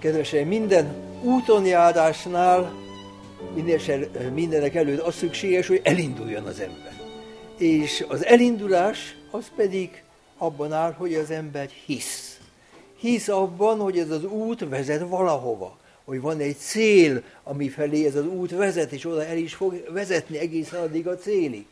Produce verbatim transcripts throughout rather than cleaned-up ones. Kedvesen, minden úton járásnál mindenek előtt az szükséges, hogy elinduljon az ember. És az elindulás az pedig abban áll, hogy az ember hisz. Hisz abban, hogy ez az út vezet valahova. Hogy van egy cél, ami felé ez az út vezet, és oda el is fog vezetni egészen addig a célig.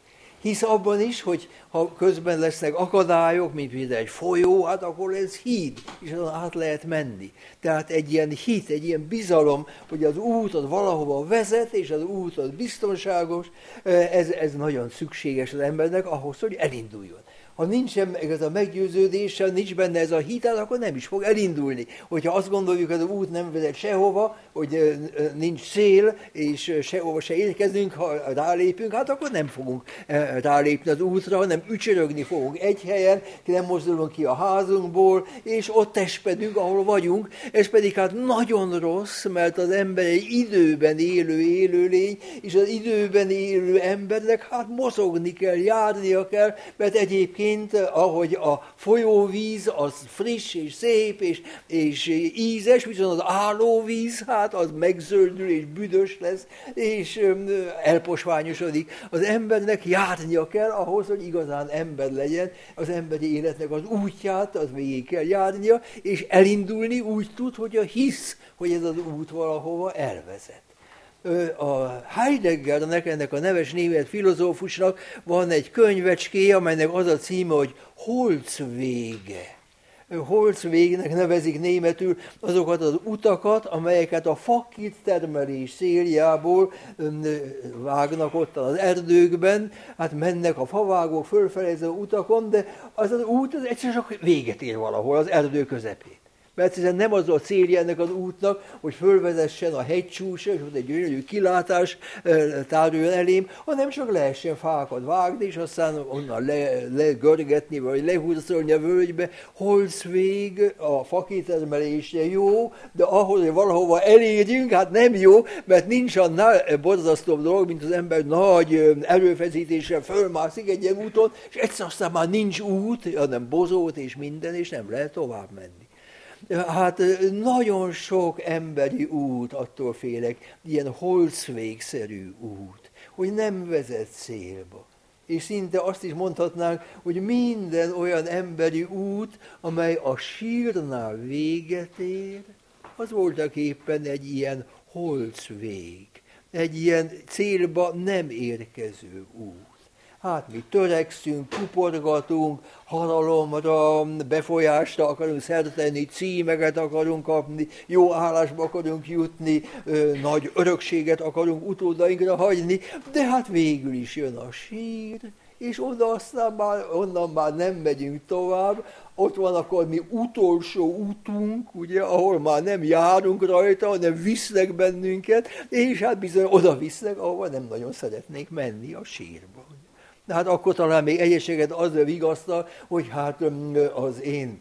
Hisz abban is, hogy ha közben lesznek akadályok, mint például egy folyó, hát akkor lesz híd, és azon át lehet menni. Tehát egy ilyen hit, egy ilyen bizalom, hogy az út az valahova vezet, és az út az biztonságos, ez, ez nagyon szükséges az embernek ahhoz, hogy elinduljon. Ha nincsen ez a meggyőződése, nincs benne ez a hit, akkor nem is fog elindulni. Hogyha azt gondoljuk, hogy az út nem vezet sehova, hogy nincs cél, és sehova se érkezünk, ha rálépünk, hát akkor nem fogunk rálépni az útra, hanem ücsörögni fogunk egy helyen, nem mozdulunk ki a házunkból, és ott testpedünk, ahol vagyunk. Ez pedig hát nagyon rossz, mert az ember egy időben élő élőlény, és az időben élő embernek hát mozogni kell, járnia kell, mert egyébként ahogy a folyóvíz, az friss és szép és, és ízes, viszont az állóvíz, hát az megzöldül és büdös lesz, és elposványosodik. Az embernek járnia kell ahhoz, hogy igazán ember legyen, az emberi életnek az útját, az végig kell járnia, és elindulni úgy tud, hogy a hisz, hogy ez az út valahova elvezet. A Heideggernek, ennek a neves német filozófusnak van egy könyvecskéje, amelynek az a címe, hogy Holzwege. Holzwegnek nevezik németül azokat az utakat, amelyeket a fakit termelés céljából vágnak ott az erdőkben, hát mennek a favágók fölfelé az utakon, de az az út az egyszerűen csak véget ér valahol az erdő közepén. Mert hiszen nem az a célja ennek az útnak, hogy fölvezessen a hegycsúcsra, és ott egy gyönyörű kilátás táruljon elém, hanem csak lehessen fákat vágni, és aztán onnan legörgetni, le vagy lehúzolni a völgybe. Holzweg a fakitermelésre jó, de ahhoz, hogy valahova elérjünk, hát nem jó, mert nincs annál borzasztóbb dolog, mint az ember nagy erőfeszítéssel fölmászik egy ilyen úton, és egyszer aztán már nincs út, hanem bozót és minden, és nem lehet tovább menni. Hát nagyon sok emberi út, attól félek, ilyen Holzweg-szerű út, hogy nem vezet célba. És szinte azt is mondhatnánk, hogy minden olyan emberi út, amely a sírnál véget ér, az voltak éppen egy ilyen Holzweg, egy ilyen célba nem érkező út. Hát mi törekszünk, kuporgatunk, hatalomra, befolyásra akarunk szert tenni, címeket akarunk kapni, jó állásba akarunk jutni, ö, nagy örökséget akarunk utódainkra hagyni, de hát végül is jön a sír, és oda aztán már, onnan már nem megyünk tovább, ott van akkor mi utolsó útunk, ugye, ahol már nem járunk rajta, hanem visznek bennünket, és hát bizony oda visznek, ahova nem nagyon szeretnénk menni, a sírba. De hát akkor talán még egyeséget azzal vigasztal, hogy hát az én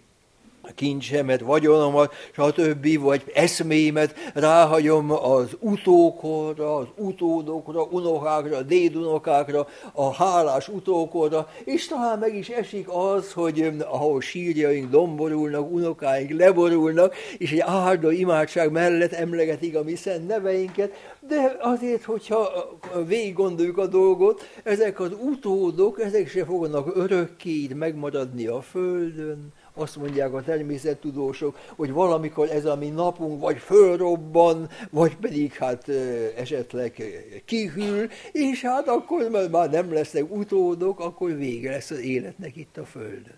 kincsemet, vagyonomat, stb. Vagy eszmémet ráhagyom az utókorra, az utódokra, unokákra, dédunokákra, a hálás utókorra, és talán meg is esik az, hogy ahol sírjaink domborulnak, unokáink leborulnak, és egy áldó imádság mellett emlegetik a mi szent neveinket, de azért, hogyha végig gondoljuk a dolgot, ezek az utódok, ezek se fognak örökké megmaradni a földön. Azt mondják a természettudósok, hogy valamikor ez a mi napunk vagy fölrobban, vagy pedig hát esetleg kihűl, és hát akkor már nem lesznek utódok, akkor vége lesz az életnek itt a Földön.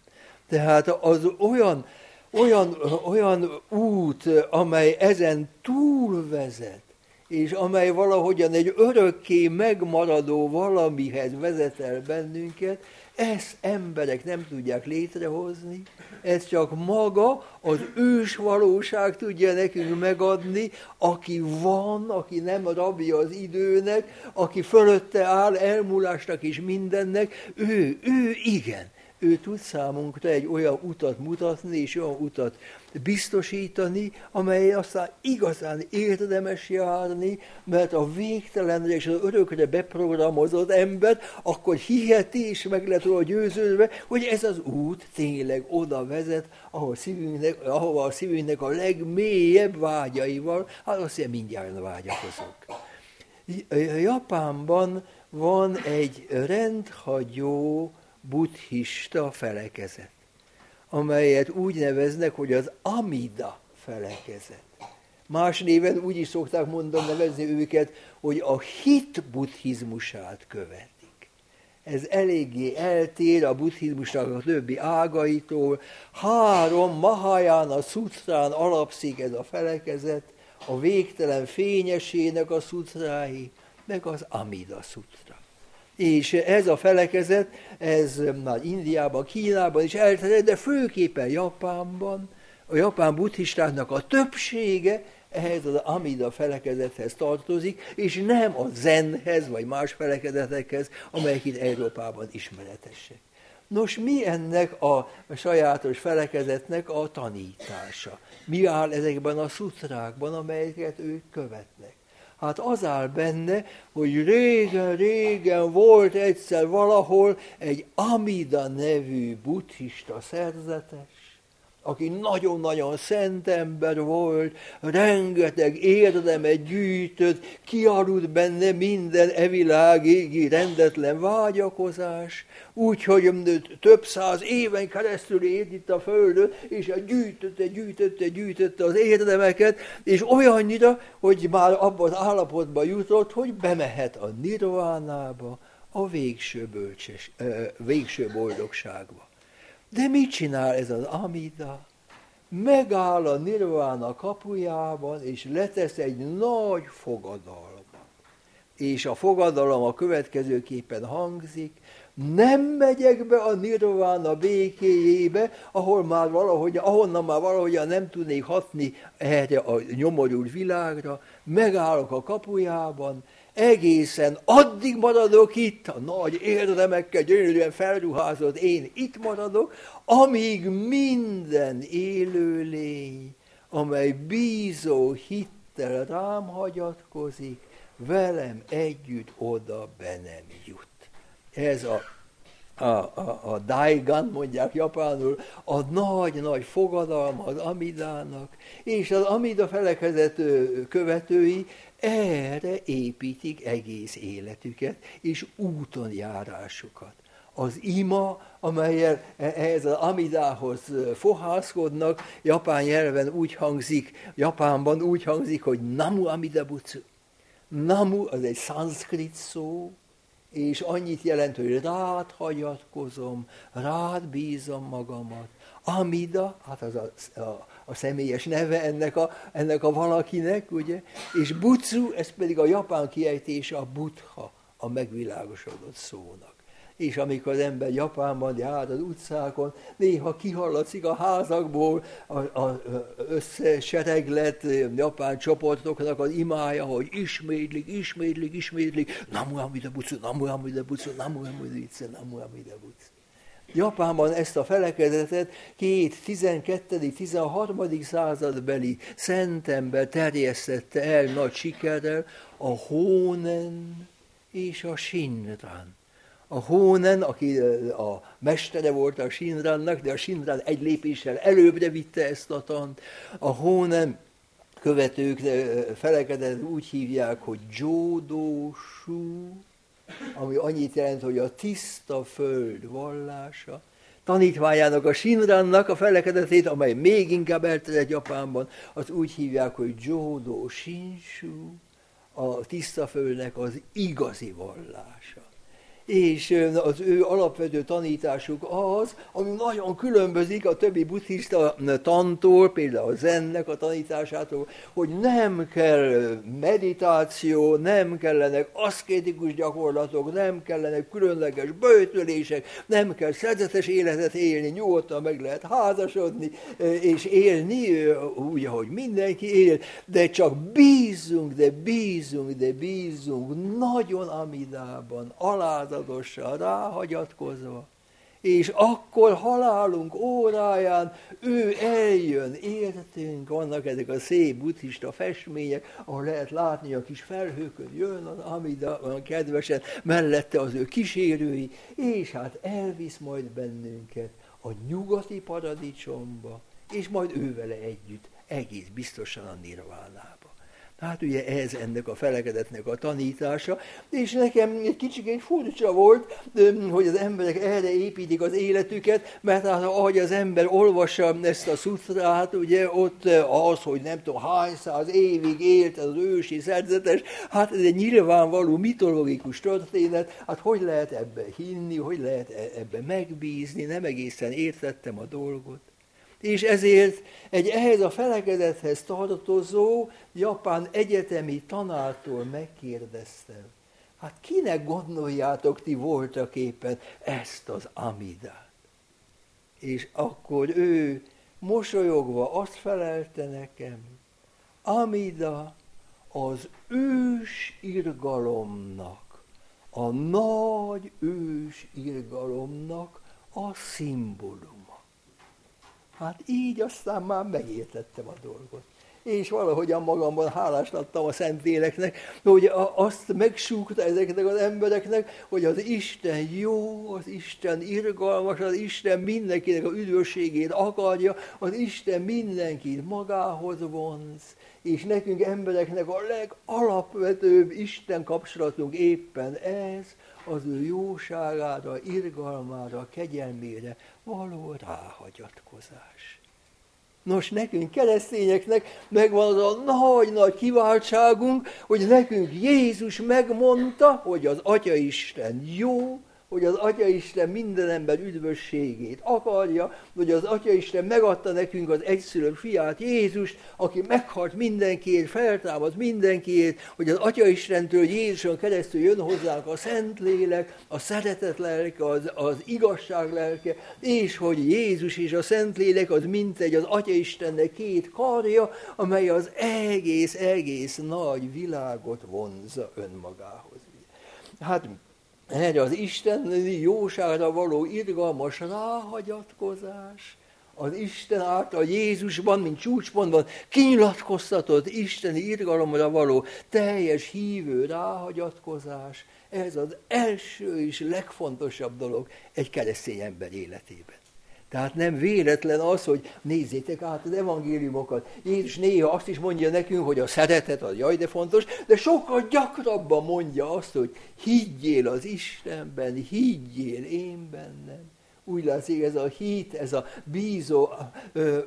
Tehát az olyan, olyan, olyan út, amely ezen túlvezet, és amely valahogyan egy örökké megmaradó valamihez vezet el bennünket, ezt emberek nem tudják létrehozni, ez csak maga az ős valóság tudja nekünk megadni, aki van, aki nem rabja az időnek, aki fölötte áll elmúlásnak és mindennek, ő, ő igen. ő tud számunkra egy olyan utat mutatni, és olyan utat biztosítani, amely aztán igazán érdemes járni, mert a végtelenre és az örökre beprogramozott ember akkor hiheti, és meg lett róla győződve, hogy ez az út tényleg oda vezet, ahol szívünknek, ahova a szívünknek a legmélyebb vágyaival, hát azt hiszem mindjárt vágyakozok. Japánban van egy rendhagyó buddhista felekezet, amelyet úgy neveznek, hogy az Amida felekezet. Más néven úgy is szokták mondani, nevezni őket, hogy a hit buddhizmusát követik. Ez eléggé eltér a buddhizmusnak a többi ágaitól. Három Mahajana szutrán alapszik ez a felekezet, a végtelen fényesének a szutrái, meg az Amida szutra. És ez a felekezet, ez már Indiában, Kínában is elterjedt, de főképpen Japánban, a japán buddhistáknak a többsége ehhez az Amida felekezethez tartozik, és nem a zenhez, vagy más felekezetekhez, amelyek itt Európában ismeretesek. Nos, mi ennek a sajátos felekezetnek a tanítása? Mi áll ezekben a szutrákban, amelyeket ők követnek? Hát az áll benne, hogy régen-régen volt egyszer valahol egy Amida nevű buddhista szerzetes, aki nagyon-nagyon szent ember volt, rengeteg érdemet gyűjtött, kialudt benne minden e világi rendetlen vágyakozás, úgyhogy több száz éven keresztül élt itt a földön, és gyűjtötte, gyűjtötte, gyűjtötte az érdemeket, és olyannyira, hogy már abban az állapotban jutott, hogy bemehet a nirvánába, a végső, bölcses, végső boldogságba. De mit csinál ez az Amida? Megáll a nirvána kapujában, és letesz egy nagy fogadalmat. És a fogadalom a következőképpen hangzik: nem megyek be a nirvána békéjébe, ahol már valahogy, ahonnan már valahogyan nem tudnék hatni erre a nyomorult világra, megállok a kapujában, egészen addig maradok itt, a nagy érdemekkel gyönyörűen felruházott én itt maradok, amíg minden élőlény, amely bízó hittel rám hagyatkozik, velem együtt oda be nem jut. Ez a, a, a, a Daigan, mondják japánul, a nagy-nagy fogadalma az Amidának, és az Amida felekezet követői erre építik egész életüket és úton járásukat. Az ima, amelyel ehhez az Amidához fohászkodnak, japán nyelven úgy hangzik, Japánban úgy hangzik, hogy Namu Amida Butsu. Namu az egy szanszkrit szó, és annyit jelent, hogy rád hagyatkozom, rád bízom magamat. Amida, hát az a, a, a személyes neve ennek a, ennek a valakinek, ugye? És Butsu, ez pedig a japán kiejtése a Buddha, a megvilágosodott szónak. És amikor az ember Japánban jár az utcákon, néha kihallatszik a házakból az összesereglett japán csoportoknak az imája, hogy ismétlik, ismétlik, ismétlik, Namu Amida Butsu, Namu Amida Butsu, Namu Amida Butsu, Namu Amida Butsu. Japánban ezt a felekezetet két tizenkettedik-tizenharmadik századbeli szentember terjesztette el nagy sikerrel, a Honen és a Shinran. A Honen, aki a mestere volt a Shinrannak, de a Shinran egy lépéssel előbbre vitte ezt a tant. A Honen követők felekezetet úgy hívják, hogy Jodo-shu, ami annyit jelent, hogy a tiszta föld vallása. Tanítványának, a Shinrannak a felekezetét, amely még inkább elterjedt Japánban, azt úgy hívják, hogy Jodo Shinshu, a tiszta földnek az igazi vallása. És az ő alapvető tanításuk az, ami nagyon különbözik a többi buddhista tantól, például a zennek a tanításától, hogy nem kell meditáció, nem kellenek aszkétikus gyakorlatok, nem kellenek különleges böjtölések, nem kell szerzetes életet élni, nyugodtan meg lehet házasodni és élni úgy, ahogy mindenki él, de csak bízunk, de bízunk, de bízunk nagyon Amidában, alázat, ráhagyatkozva, és akkor halálunk óráján ő eljön, értünk, vannak ezek a szép buddhista festmények, ahol lehet látni a kis felhőkön jön az Amida, olyan kedvesen, mellette az ő kísérői, és hát elvisz majd bennünket a nyugati paradicsomba, és majd ő vele együtt, egész biztosan a nirvánába. Hát ugye ez ennek a felekedetnek a tanítása, és nekem egy kicsikét furcsa volt, hogy az emberek erre építik az életüket, mert hát ahogy az ember olvassa ezt a szutrát, ugye ott az, hogy nem tudom hány száz évig élt az ősi szerzetes, hát ez egy nyilvánvaló mitológikus történet, hát hogy lehet ebbe hinni, hogy lehet ebbe megbízni, nem egészen értettem a dolgot. És ezért egy ehhez a felekedethez tartozó japán egyetemi tanártól megkérdeztem, hát kinek gondoljátok ti voltak éppen ezt az Amidát? És akkor ő mosolyogva azt felelte nekem, Amida az ős irgalomnak, a nagy ős irgalomnak a szimbólum. Hát így aztán már megértettem a dolgot. És valahogyan magamban hálás adtam a Szentléleknek, hogy azt megsúgta ezeknek az embereknek, hogy az Isten jó, az Isten irgalmas, az Isten mindenkinek a üdvösségét akarja, az Isten mindenkit magához vonz, és nekünk embereknek a legalapvetőbb Isten kapcsolatunk éppen ez, az ő jóságára, irgalmára, kegyelmére való ráhagyatkozás. Nos, nekünk keresztényeknek megvan az a nagy-nagy kiváltságunk, hogy nekünk Jézus megmondta, hogy az Atya Isten jó, hogy az Atya Isten minden ember üdvösségét akarja, hogy az Atya Isten megadta nekünk az egyszülött fiát, Jézust, aki meghalt mindenkiért, feltámad mindenkiért, hogy az Atya Istentől Jézuson keresztül jön hozzánk a Szentlélek, a szeretet lelke, az, az igazság lelke, és hogy Jézus és a Szentlélek az mintegy az Atya Istennek két karja, amely az egész-egész nagy világot vonzza önmagához. Hát erre az isteni jóságra való irgalmas ráhagyatkozás, az Isten által Jézusban, mint csúcspontban kinyilatkoztatott isteni irgalomra való teljes hívő ráhagyatkozás, ez az első és legfontosabb dolog egy keresztény ember életében. Tehát nem véletlen az, hogy nézzétek át az evangéliumokat. Jézus néha azt is mondja nekünk, hogy a szeretet az jaj, de fontos, de sokkal gyakrabban mondja azt, hogy higgyél az Istenben, higgyél én bennem. Úgy látszik, ez a hit, ez a bízó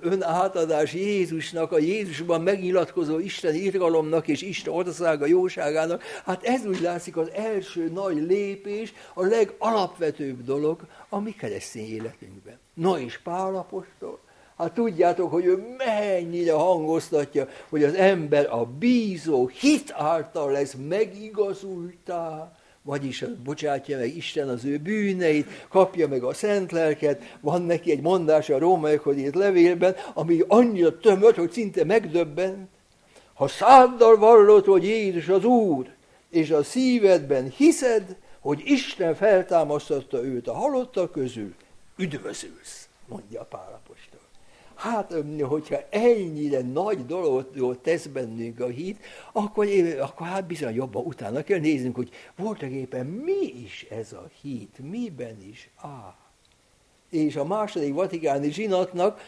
önátadás Jézusnak, a Jézusban megnyilatkozó Isten irgalomnak és Isten országa jóságának, hát ez úgy látszik az első nagy lépés, a legalapvetőbb dolog a mi keresztény életünkben. Na és Pál apostol, hát tudjátok, hogy ő mennyire hangoztatja, hogy az ember a bízó hit által lesz megigazultá, vagyis bocsátja meg Isten az ő bűneit, kapja meg a szent lelket, van neki egy mondása a rómaiakhoz írt levélben, ami annyira tömött, hogy szinte megdöbbent. Ha száddal vallod, hogy Jézus az Úr, és a szívedben hiszed, hogy Isten feltámasztotta őt a halottak közül, üdvözülsz, mondja Pál apostol. Hát, hogyha ennyire nagy dolgot tesz bennünk a hit, akkor, akkor hát bizony jobban utána kell néznünk, hogy voltak éppen mi is ez a hit, miben is áll. És a második vatikáni zsinatnak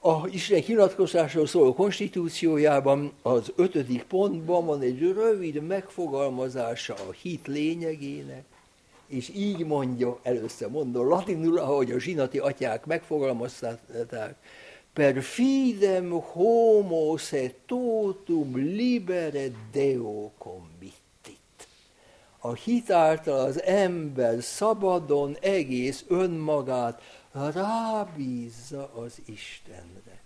a Isten kinyilatkozásról szóló konstitúciójában az ötödik pontban van egy rövid megfogalmazása a hit lényegének, és így mondja, először mondom latinul, ahogy a zsinati atyák megfogalmazták, per fidem homo se totum libere deo committit. A hit által az ember szabadon egész önmagát rábízza az Istenre,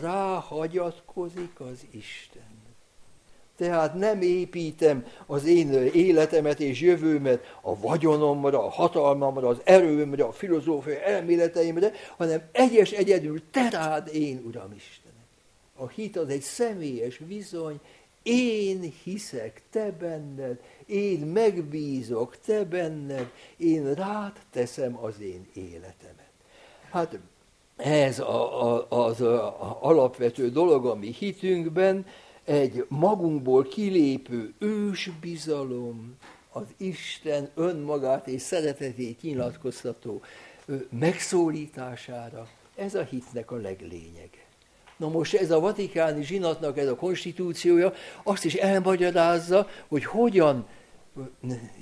ráhagyatkozik az Istenre. Tehát nem építem az én életemet és jövőmet a vagyonomra, a hatalmamra, az erőmre, a filozófiai elméleteimre, hanem egyes egyedül te rád én, Uram Istenem. A hit az egy személyes viszony Én hiszek te benned, én megbízok te benned, én rád teszem az én életemet. Hát ez a, a, az a alapvető dolog, ami hitünkben, egy magunkból kilépő ősbizalom, az Isten önmagát és szeretetét nyilatkoztató megszólítására, ez a hitnek a leglényege. Na most ez a vatikáni zsinatnak ez a konstitúciója azt is elmagyarázza, hogy hogyan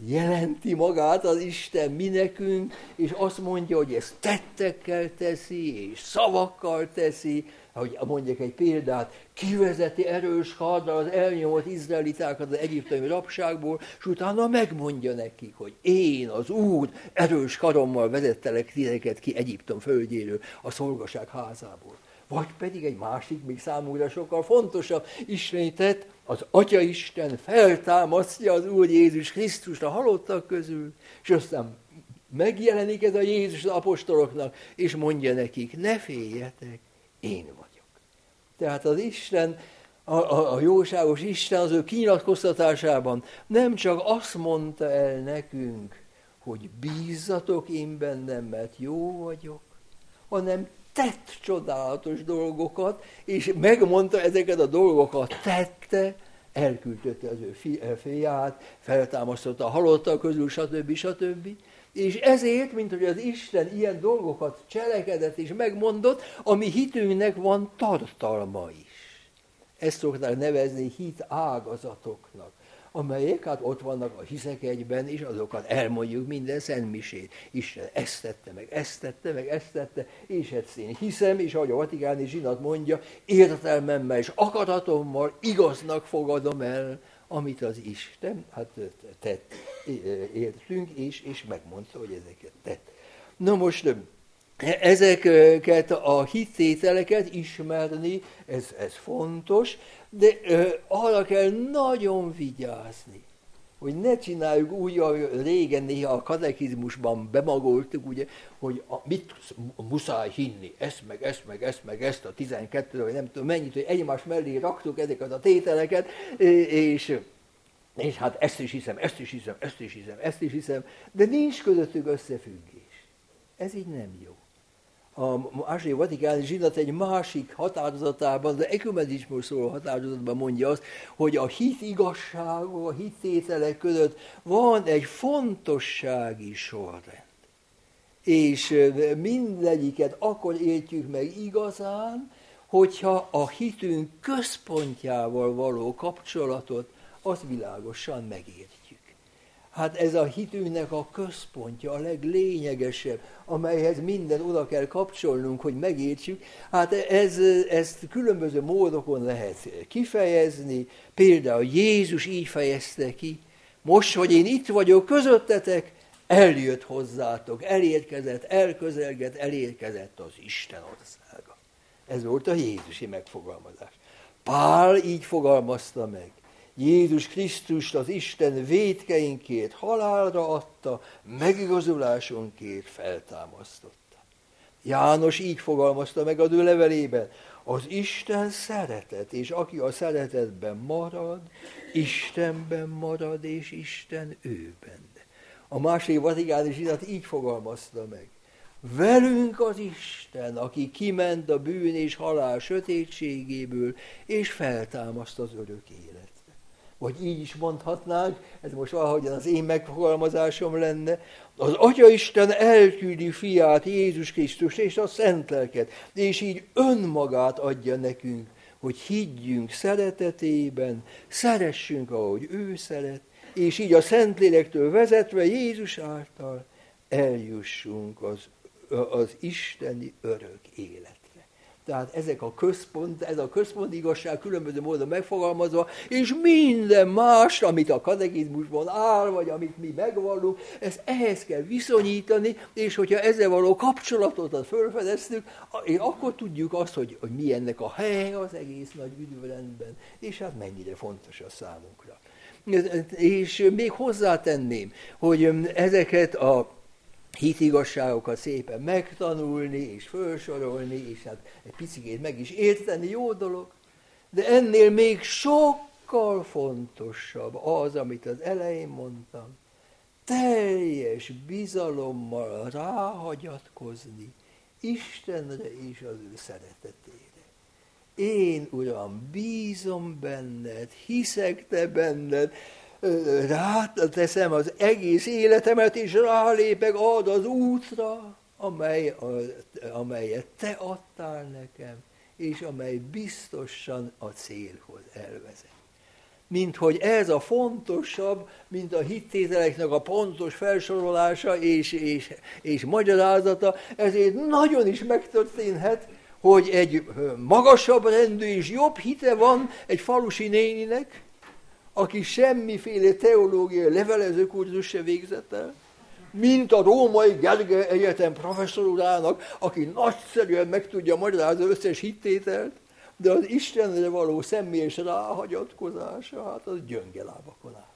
jelenti magát az Isten mi nekünk, és azt mondja, hogy ezt tettekkel teszi, és szavakkal teszi, hogy mondjak egy példát, kivezeti erős kardra az elnyomott izraelitákat az egyiptomi rabságból, és utána megmondja nekik, hogy én, az Úr, erős karommal vezettelek titeket ki Egyiptom földjéről, a szolgaság házából. Vagy pedig egy másik, még számunkra sokkal fontosabb isteni tett, az Atyaisten feltámasztja az Úr Jézus Krisztust a halottak közül, és aztán megjelenik ez a Jézus az apostoloknak, és mondja nekik, ne féljetek, én vagyok. Tehát az Isten, a, a, a jóságos Isten az ő kinyilatkoztatásában nem csak azt mondta el nekünk, hogy bízzatok én bennem, mert jó vagyok, hanem tett csodálatos dolgokat, és megmondta ezeket a dolgokat, tette, elküldtötte az ő fiát, feltámasztotta a halottak közül, stb. stb. És ezért, mint hogy az Isten ilyen dolgokat cselekedett és megmondott, ami hitünknek van tartalma is. Ezt szokták nevezni hit ágazatoknak, amelyek hát ott vannak a hiszek egyben, és azokat elmondjuk minden szentmisét. Isten ezt tette, meg ezt tette, meg ezt tette, és ezt én hiszem, és ahogy a vatikáni zsinat mondja, értelmemmel és akaratommal igaznak fogadom el, amit az Isten hát tett, értünk, és, és megmondta, hogy ezeket tett. Na most ezeket a hittételeket ismerni, ez, ez fontos, de ö, arra kell nagyon vigyázni, hogy ne csináljuk úgy, ahogy régen néha a katekizmusban bemagoltuk, ugye, hogy a, mit muszáj hinni, ezt meg ezt meg ezt meg ezt a tizenkettőt, vagy nem tudom mennyit, hogy egymás mellé raktuk ezeket a tételeket, és, és hát ezt is hiszem, ezt is hiszem, ezt is hiszem, ezt is hiszem, de nincs közöttük összefüggés. Ez így nem jó. A második vatikáni zsinat egy másik határozatában, de ekumenizmusról szóló határozatban mondja azt, hogy a hit igazságok, a hittételek között van egy fontossági sorrend. És mindegyiket akkor értjük meg igazán, hogyha a hitünk központjával való kapcsolatot azt világosan megértjük. Hát ez a hitünknek a központja, a leglényegesebb, amelyhez minden oda kell kapcsolnunk, hogy megértsük. Hát ez, ezt különböző módokon lehet kifejezni. Például Jézus így fejezte ki, most, hogy én itt vagyok közöttetek, eljött hozzátok, elérkezett, elközelgett, elérkezett az Isten országa. Ez volt a jézusi megfogalmazás. Pál így fogalmazta meg. Jézus Krisztust az Isten vétkeinkért halálra adta, megigazulásunkért feltámasztotta. János így fogalmazta meg az ő levelében, az Isten szeretet, és aki a szeretetben marad, Istenben marad, és Isten őben. A második vatikáni zsinat így fogalmazta meg, velünk az Isten, aki kiment a bűn és halál sötétségéből, és feltámaszt az örök élet. Vagy így is mondhatnánk, ez most valahogyan az én megfogalmazásom lenne, az Atyaisten elküldi fiát, Jézus Krisztust és a Szent Lelket, és így önmagát adja nekünk, hogy higgyünk szeretetében, szeressünk, ahogy ő szeret, és így a Szentlélektől vezetve Jézus által eljussunk az, az isteni örök élet. Tehát ezek a központ, ez a központi igazság különböző módon megfogalmazva, és minden más, amit a katekizmusban áll, vagy amit mi megvallunk, ezt ehhez kell viszonyítani, és hogyha ezzel való kapcsolatot felfedeztük, akkor tudjuk azt, hogy, hogy mi ennek a hely az egész nagy üdvörendben, és hát mennyire fontos a számunkra. És még hozzátenném, hogy ezeket a hitigazságokat szépen megtanulni, és felsorolni, és hát egy picikét meg is érteni, jó dolog, de ennél még sok sokkal fontosabb az, amit az elején mondtam, teljes bizalommal ráhagyatkozni Istenre és az ő szeretetére. Én, Uram, bízom benned, hiszek te benned, ráteszem az egész életemet, és rálépek ad az útra, amely, amelyet te adtál nekem, és amely biztosan a célhoz elvezet. Mint hogy ez a fontosabb, mint a hittételeknek a pontos felsorolása és, és, és magyarázata, ezért nagyon is megtörténhet, hogy egy magasabb rendű és jobb hite van egy falusi néninek, aki semmiféle teológiai levelező kurzus se végzett el, mint a római Gergely Egyetem professzorulának, aki nagyszerűen meg tudja magyarázni az összes hittételt, de az Istenre való személyes ráhagyatkozása, hát az gyönge lábakon áll.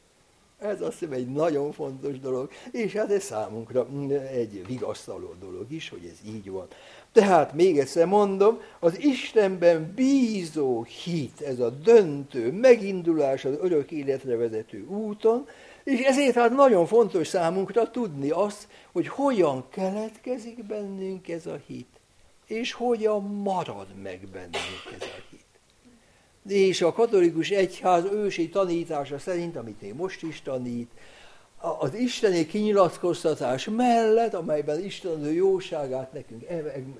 Ez azt hiszem egy nagyon fontos dolog, és hát ez számunkra egy vigasztaló dolog is, hogy ez így van. Tehát még egyszer mondom, az Istenben bízó hit, ez a döntő megindulás az örök életre vezető úton, és ezért hát nagyon fontos számunkra tudni azt, hogy hogyan keletkezik bennünk ez a hit, és hogyan marad meg bennünk ez a hit. És a katolikus egyház ősi tanítása szerint, amit én most is tanít, az isteni kinyilatkoztatás mellett, amelyben Isten jóságát nekünk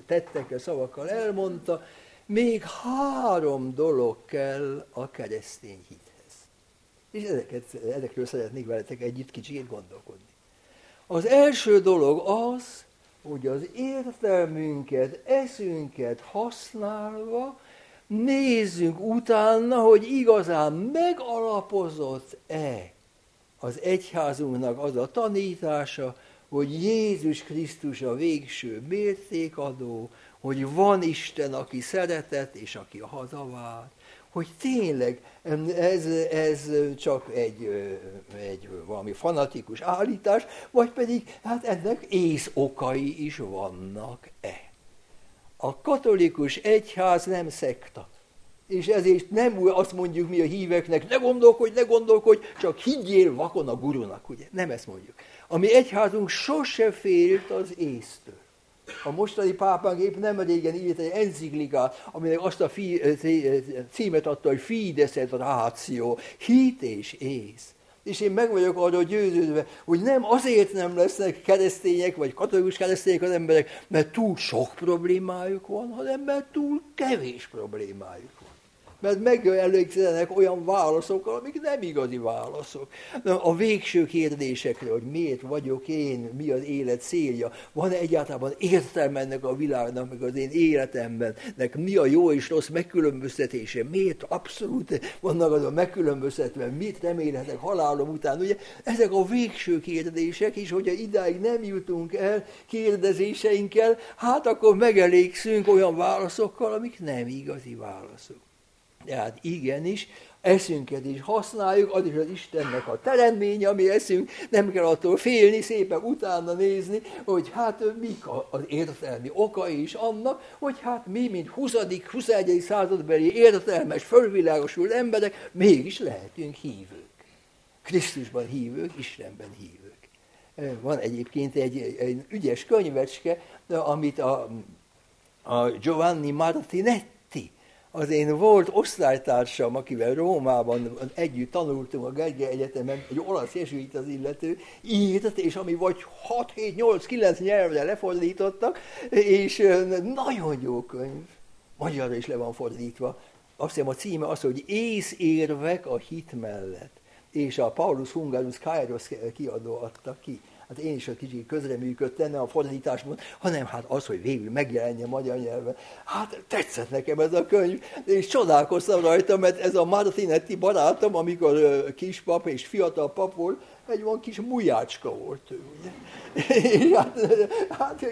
tettekkel, szavakkal elmondta, még három dolog kell a keresztény hithez. És ezeket, ezekről szeretnék veletek együtt kicsit gondolkodni. Az első dolog az, hogy az értelmünket, eszünket használva nézzünk utána, hogy igazán megalapozott-e az egyházunknak az a tanítása, hogy Jézus Krisztus a végső mértékadó, hogy van Isten, aki szeretett, és aki hazavált, hogy tényleg ez, ez csak egy, egy valami fanatikus állítás, vagy pedig hát ennek ész okai is vannak-e. A katolikus egyház nem szekta. És ezért nem azt mondjuk mi a híveknek, ne gondolkodj, ne gondolkodj, csak higgyél vakon a gurunak, ugye? Nem ezt mondjuk. A mi egyházunk sose félt az észtől. A mostani pápánk épp nem régen írt egy enciklikát, aminek azt a fi, címet adta, hogy Fides et Ratio, hit és ész. És én meg vagyok arról győződve, hogy nem azért nem lesznek keresztények, vagy katolikus keresztények az emberek, mert túl sok problémájuk van, hanem mert túl kevés problémájuk van. Mert megelégszelenek olyan válaszokkal, amik nem igazi válaszok. A végső kérdésekre, hogy miért vagyok én, mi az élet célja, van-e egyáltalán értelme ennek a világnak, meg az én életemben, nek mi a jó és rossz megkülönböztetése, miért abszolút vannak azon megkülönböztetve, mit remélhetek halálom után. Ugye ezek a végső kérdések, és hogyha idáig nem jutunk el kérdezéseinkkel, hát akkor megelégszünk olyan válaszokkal, amik nem igazi válaszok. Tehát igenis, eszünket is használjuk, az is az Istennek a teremtménye, ami eszünk, nem kell attól félni, szépen utána nézni, hogy hát mik az értelmi okai is annak, hogy hát mi, mint huszadik, huszonegyedik századbeli értelmes, fölvilágosult emberek, mégis lehetünk hívők. Krisztusban hívők, Istenben hívők. Van egyébként egy, egy ügyes könyvecske, amit a, a Giovanni Martinetti, az én volt osztálytársam, akivel Rómában együtt tanultunk a Gergely Egyetemen, egy olasz jezsuit az illető, írt, és ami vagy hat, hét, nyolc, kilenc nyelvre lefordítottak, és nagyon jó könyv, magyarra is le van fordítva. Azt hiszem a címe az, hogy Észérvek a hit mellett, és a Paulus Hungarus Kairos kiadó adta ki. Hát én is egy kicsit közreműködtem, nem a fordításban, hanem hát az, hogy végül megjelenjen magyar nyelven. Hát tetszett nekem ez a könyv, és csodálkoztam rajta, mert ez a Martinetti barátom, amikor kispap és fiatal pap volt, egy van kis mujácska volt ő, ugye. És hát, hát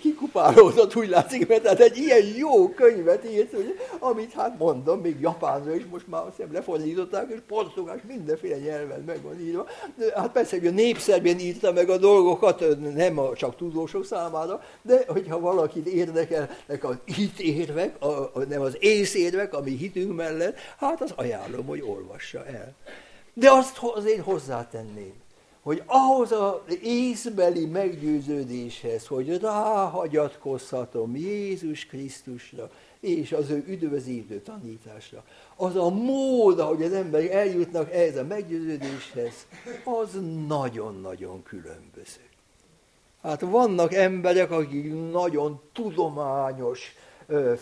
kikupálódott, úgy látszik, mert hát egy ilyen jó könyvet írt, ugye, amit hát mondom, még japánra is most már azt hiszem lefordították, és portugál, mindenféle nyelven meg van írva. Hát persze, hogy a népszerűen írta meg a dolgokat, nem a, csak tudósok számára, de hogyha valakit érdekelnek az hitérvek, a, a, nem az észérvek, ami hitünk mellett, hát az ajánlom, hogy olvassa el. De azt azért hozzátenném, hogy ahhoz az észbeli meggyőződéshez, hogy ráhagyatkozhatom Jézus Krisztusra és az ő üdvözítő tanításra, az a mód, ahogy az emberek eljutnak ehhez a meggyőződéshez, az nagyon-nagyon különböző. Hát vannak emberek, akik nagyon tudományos,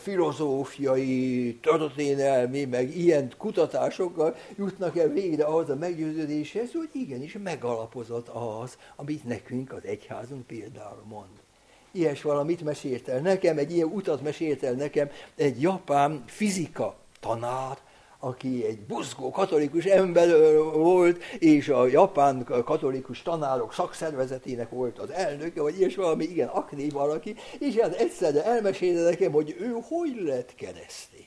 filozófiai, történelmi, meg ilyen kutatásokkal jutnak el végre ahhoz a meggyőződéshez, hogy igenis megalapozott az, amit nekünk az egyházunk például mond. Ilyes valamit mesélt el nekem, egy ilyen utat mesélt el nekem egy japán fizika tanár, aki egy buzgó katolikus ember volt, és a japán katolikus tanárok szakszervezetének volt az elnöke, vagy ilyes valami, igen, aktív valaki, és hát egyszerre elmesélte nekem, hogy ő hogy lett keresztény.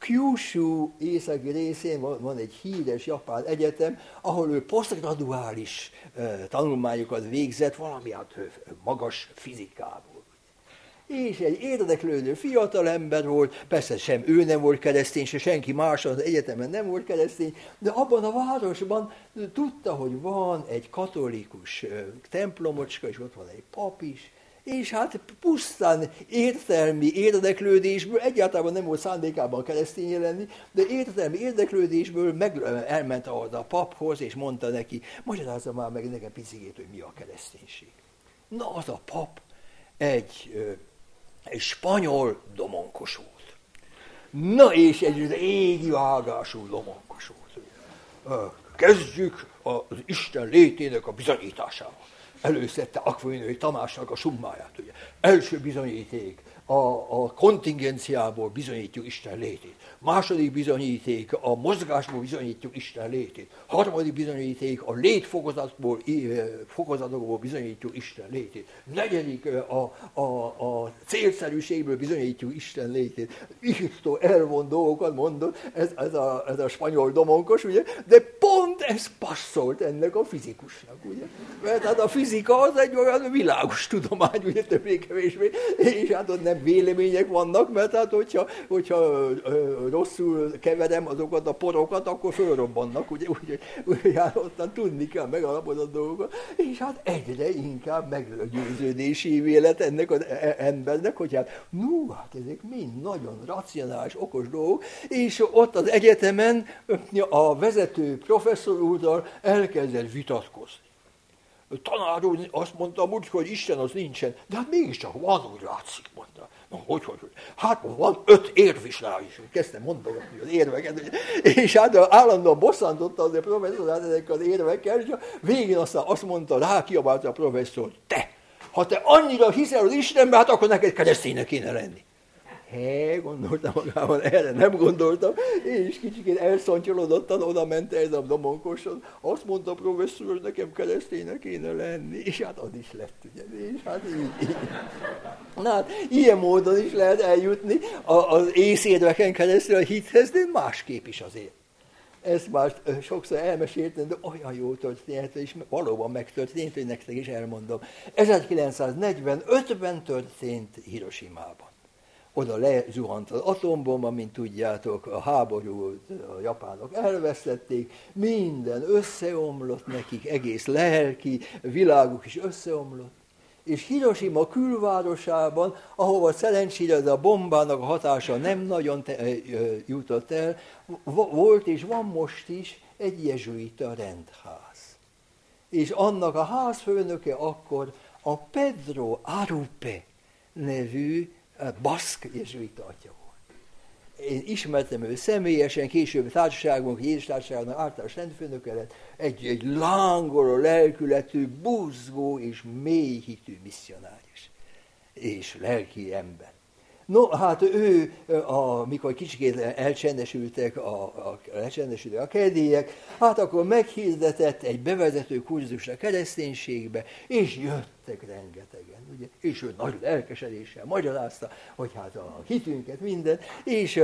Kyushu északi részén van egy híres japán egyetem, ahol ő posztgraduális tanulmányokat végzett, valami hát magas fizikából. És egy érdeklődő fiatalember volt, persze sem ő nem volt keresztény, se senki más az egyetemen nem volt keresztény, de abban a városban tudta, hogy van egy katolikus templomocska, és ott van egy pap is, és hát pusztán értelmi érdeklődésből, egyáltalán nem volt szándékában keresztény lenni, de értelmi érdeklődésből meg, elment oda a paphoz, és mondta neki, magyarázza már meg nekem picikét, hogy mi a kereszténység. Na, az a pap Egy, egy spanyol domonkos volt. Na és egy régi vágású domonkos volt. Kezdjük az Isten létének a bizonyításával. Előszette Akvilinói Tamásnak a summáját. Ugye. Első bizonyíték, a, a kontingenciából bizonyítjuk Isten létét. Második bizonyíték, a mozgásból bizonyítjuk Isten létét. Harmadik bizonyíték, a létfokozatból, fokozatokból bizonyítjuk Isten létét. Negyedik, a, a, a célszerűségből bizonyítjuk Isten létét. Isten elvon dolgokat mondott, ez, ez, a, ez a spanyol domonkos, ugye? De pont ez passzolt ennek a fizikusnak, ugye? Mert hát a fizika az egy olyan világos tudomány, ugye, többé-kevésbé, és hát ott nem vélemények vannak, mert hát hogyha, hogyha rosszul keverem azokat a porokat, akkor fölrobbannak, ugye, úgyhogy úgy, hát ottan tudni kell megalapozott dolgokat, és hát egyre inkább meggyőződésévé lett ennek az embernek, hogy hát, nú, hát ezek mind nagyon racionális, okos dolgok, és ott az egyetemen a vezető professzor úrral elkezdett vitatkozni. A tanár úr azt mondta, hogy Isten az nincsen, de hát mégiscsak van, úgy látszik, mondta. Na, hogy, hogy, hogy. Hát van öt érv is rá is. Kezdtem mondogatni az érveket, és hát állandóan bosszantotta az a professzorát ezek az érvekkel, és végén aztán azt mondta, rá kiabálta a professzor, te, ha te annyira hiszel az Istenbe, hát akkor neked kereszténynek kéne lenni. Hé, gondoltam magában, erre nem gondoltam, és kicsikét elszontyorodottan oda ment ez a domonkoson. Azt mondta a professzor, hogy nekem kereszténynek kéne lenni, és hát az is lett, ugye, és hát így, így. Na hát, ilyen módon is lehet eljutni az észérveken keresztül a hithez, de másképp is azért. Ezt már sokszor elmeséltem, de olyan jó történet, és valóban megtörtént, hogy nektek is elmondom. ezerkilencszáznegyven-ötven történt Hirosimában. Oda lezuhant az atombomba, mint tudjátok, a háborút a japánok elvesztették, minden összeomlott nekik, egész lelki világuk is összeomlott. És Hiroshima külvárosában, ahova szerencsére a bombának a hatása nem nagyon te- jutott el, volt és van most is egy jezsuita rendház. És annak a házfőnöke akkor a Pedro Arupe nevű baszk jezsuita atya volt. Én ismertem ő személyesen, később társaságunk, Jézus Társaságnak általános rendfőnöke lett, egy, egy lángoló, lelkületű, buzgó és mélyhitű misszionáris és lelki ember. No, hát ő, amikor kicsikét elcsendesültek a, a, elcsendesültek a kedélyek, hát akkor meghirdetett egy bevezető kurzust a kereszténységbe, és jöttek rengetegen, ugye? És ő nagy lelkesedéssel magyarázta, hogy hát a hitünket, minden, és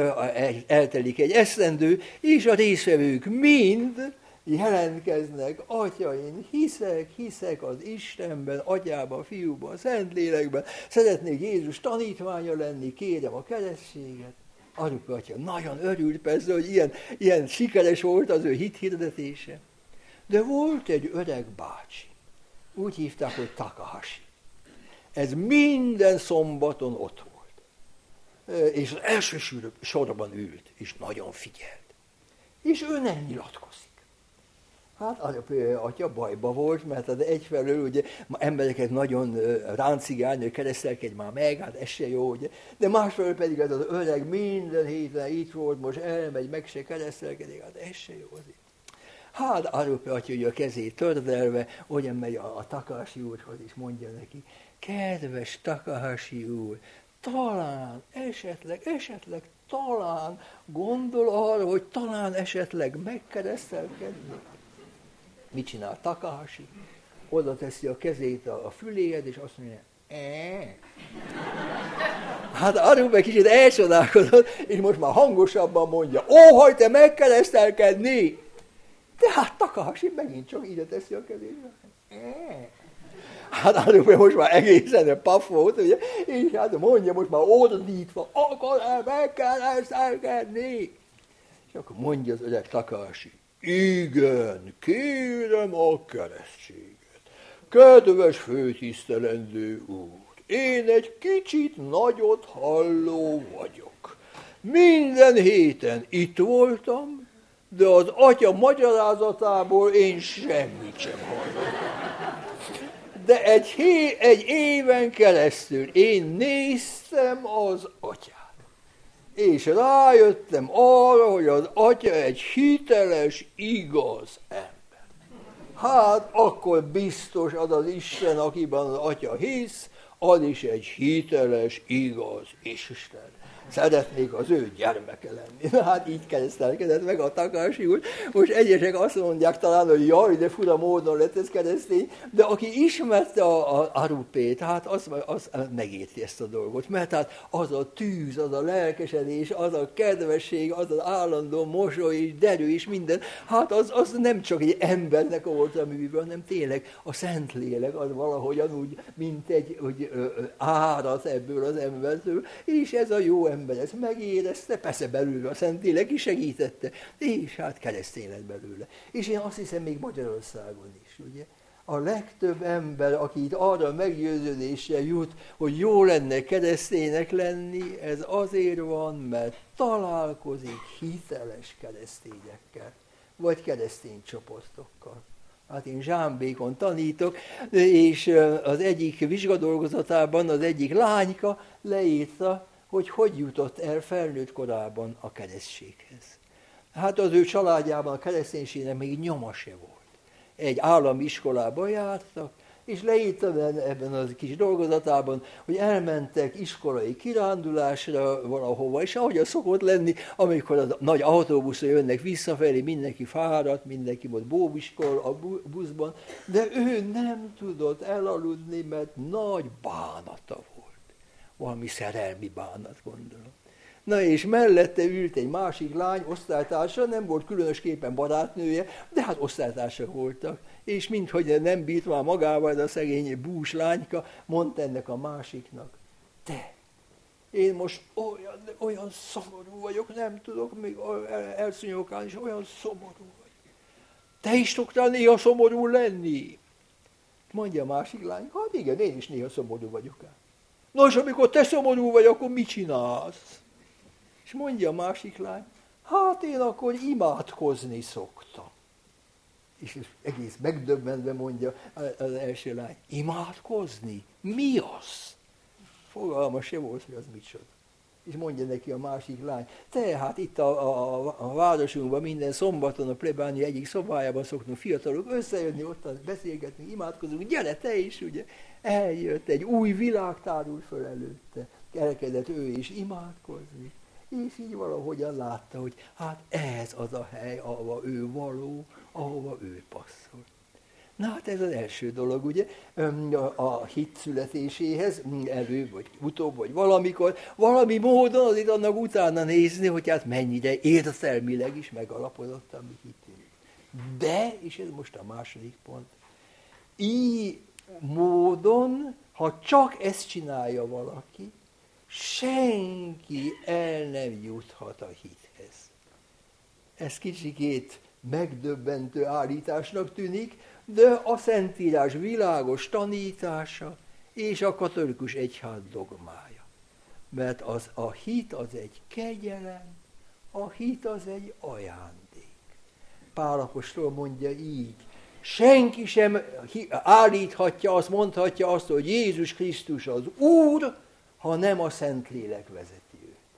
eltelik egy esztendő, és a részvevők mind jelentkeznek: Atya, én hiszek, hiszek az Istenben, Atyában, Fiúban, Szentlélekben, szeretnék Jézus tanítványa lenni, kérem a keresztséget. Anyuka, atya nagyon örült persze, hogy ilyen, ilyen sikeres volt az ő hithirdetése. De volt egy öreg bácsi, úgy hívták, hogy Takahashi. Ez minden szombaton ott volt, és az első sorban ült, és nagyon figyelt. És ő nem nyilatkozik. Hát atya bajba volt, mert az egyfelől ugye embereket nagyon ráncigálni, hogy keresztelkedj már meg, hát ez se jó, ugye. De másfelől pedig az, az öreg minden héten itt volt, most elmegy, meg se keresztelkedik, hát ez se jó azért. Hát Arupe atya ugye a kezét tördelve, olyan megy a, a Takahashi úrhoz, és mondja neki: kedves Takahashi úr, talán, esetleg, esetleg, talán gondol arra, hogy talán esetleg megkeresztelkedni. Mit csinál Takahashi? Oda teszi a kezét a, a füléhez, és azt mondja: eee. Hát Arupe kicsit elcsodálkozott, és most már hangosabban mondja: óhaj, te megkeresztelkedni! Tehát Takahashi megint csak ide teszi a kezét. Eee. Hát Arupe most már egészen paf volt, ugye? És hát mondja most már ordítva: akar-e megkeresztelkedni? És akkor mondja az öreg Takahashi: igen, kérem a keresztséget. Kedves főtisztelendő úr, én egy kicsit nagyot halló vagyok. Minden héten itt voltam, de az atya magyarázatából én semmit sem hallottam. De egy, hé- egy éven keresztül én néztem az atyát. És rájöttem arra, hogy az atya egy hiteles, igaz ember. Hát akkor biztos az az Isten, akiben az atya hisz, az is egy hiteles, igaz Isten. Szeretnék az ő gyermeke lenni. Na, hát így keresztelkedett meg a Takahashi úr. Most egyesek azt mondják talán, hogy jaj, de fura módon lett ez keresztény, de aki ismerte a, a Arupét, hát az, az megérti ezt a dolgot, mert hát az a tűz, az a lelkesedés, az a kedvesség, az az állandó mosoly és derű és minden, hát az, az nem csak egy embernek volt a műve, hanem tényleg a Szentlélek az valahogyan úgy, mint egy úgy, ö, ö, árat ebből az embertől, és ez a jó ember ezt megérezte, persze belőle a Szentlélek is segítette, és hát keresztény lett belőle. És én azt hiszem, még Magyarországon is, ugye? A legtöbb ember, aki itt arra meggyőződéssel jut, hogy jó lenne kereszténynek lenni, ez azért van, mert találkozik hiteles keresztényekkel, vagy keresztény csoportokkal. Hát én Zsámbékon tanítok, és az egyik vizsgadolgozatában az egyik lányka leírta, hogy hogy jutott el felnőtt korában a keresztséghez. Hát az ő családjában a kereszténységnek még nyoma se volt. Egy állami iskolába jártak, és leírtam ebben az kis dolgozatában, hogy elmentek iskolai kirándulásra valahova, és ahogy az szokott lenni, amikor a nagy autóbuszra jönnek visszafelé, mindenki fáradt, mindenki volt bóbiskol a buszban, de ő nem tudott elaludni, mert nagy bánata volt. Valami szerelmi bánat, gondolom. Na és mellette ült egy másik lány, osztálytársa, nem volt különösképpen barátnője, de hát osztálytársak voltak. És minthogy nem bírt már magával ez a szegény bús lányka, mondta ennek a másiknak: te, én most olyan, olyan szomorú vagyok, nem tudok még elszúnyogálni, és olyan szomorú vagyok. Te is szoktál néha szomorú lenni? Mondja a másik lány: hát igen, én is néha szomorú vagyok. Nos, amikor te szomorú vagy, akkor mit csinálsz? És mondja a másik lány: hát én akkor imádkozni szoktam. És egész megdöbbenve mondja az első lány: imádkozni? Mi az? Fogalma se volt, hogy az micsoda. És mondja neki a másik lány: tehát itt a, a, a városunkban minden szombaton a plebánia egyik szobájában szoktunk fiatalok összejönni, ott beszélgetni, imádkozunk, gyere te is, ugye? Eljött, egy új világ tárul föl előtte. elkezdett ő is imádkozni, és így valahogyan látta, hogy hát ez az a hely, ahova ő való, ahova ő passzol. Na hát ez az első dolog, ugye, a hit születéséhez, előbb, vagy utóbb, vagy valamikor, valami módon azért annak utána nézni, hogy hát mennyire érzelmileg is megalapozott a mi hitünk. De, és ez most a második pont, így módon, ha csak ezt csinálja valaki, senki el nem juthat a hithez. Ez kicsikét megdöbbentő állításnak tűnik, de a Szentírás világos tanítása és a katolikus egyház dogmája. Mert az, a hit az egy kegyelem, a hit az egy ajándék. Pál apostol mondja így, senki sem állíthatja azt, mondhatja azt, hogy Jézus Krisztus az Úr, ha nem a Szentlélek vezeti őt.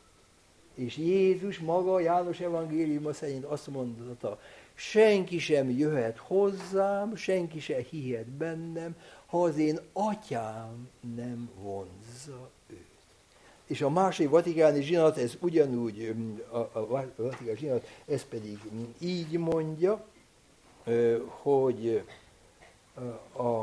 És Jézus maga, János evangéliuma szerint azt mondotta, senki sem jöhet hozzám, senki sem hihet bennem, ha az én atyám nem vonzza őt. És a második vatikáni zsinat, ez ugyanúgy, a, a vatikáni zsinat, ez pedig így mondja, hogy a,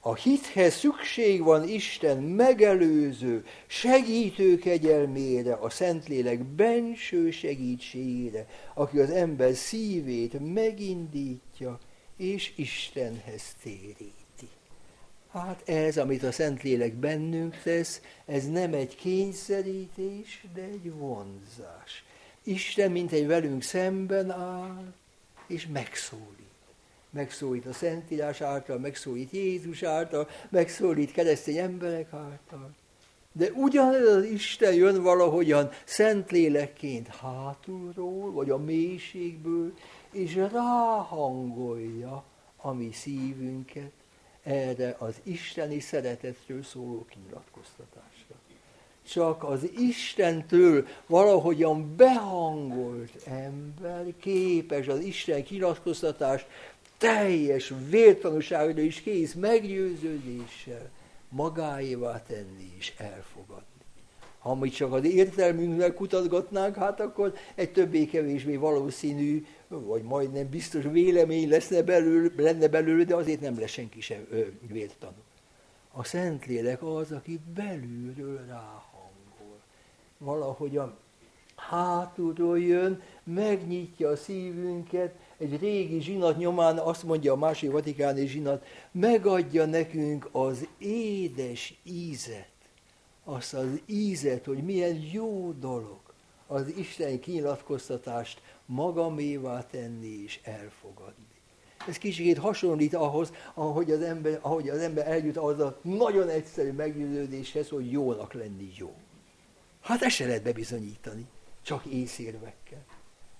a hithez szükség van Isten megelőző, segítő kegyelmére, a Szentlélek benső segítségére, aki az ember szívét megindítja és Istenhez téríti. Hát ez, amit a Szentlélek bennünk tesz, ez nem egy kényszerítés, de egy vonzás. Isten mintegy velünk szemben áll, és megszólít. Megszólít a Szentírás által, megszólít Jézus által, megszólít keresztény emberek által. De ugyanez az Isten jön valahogyan Szentlélekként hátulról, vagy a mélységből, és ráhangolja a mi szívünket erre az isteni szeretetről szóló kinyilatkoztatásra. Csak az Istentől valahogyan behangolt ember képes az Isten kinyilatkoztatást teljes vértanúságra és kész meggyőződéssel magáévá tenni és elfogadni. Ha mi csak az értelmünknek kutatgatnánk, hát akkor egy többé-kevésbé valószínű, vagy majdnem biztos vélemény leszne belőle, lenne belőle, de azért nem lesz senki sem ö, vértanú. A Szentlélek az, aki belülről ráhangol. Valahogy a hátulról jön, megnyitja a szívünket, egy régi zsinat nyomán azt mondja a második vatikáni zsinat, megadja nekünk az édes ízet, azt az ízet, hogy milyen jó dolog az Isten kinyilatkoztatást magamévá tenni és elfogadni. Ez kicsit hasonlít ahhoz, ahogy az ember, ahogy az ember eljut az a nagyon egyszerű meggyőződéshez, hogy jónak lenni jó. Hát ezt se lehet bebizonyítani, csak észérvekkel.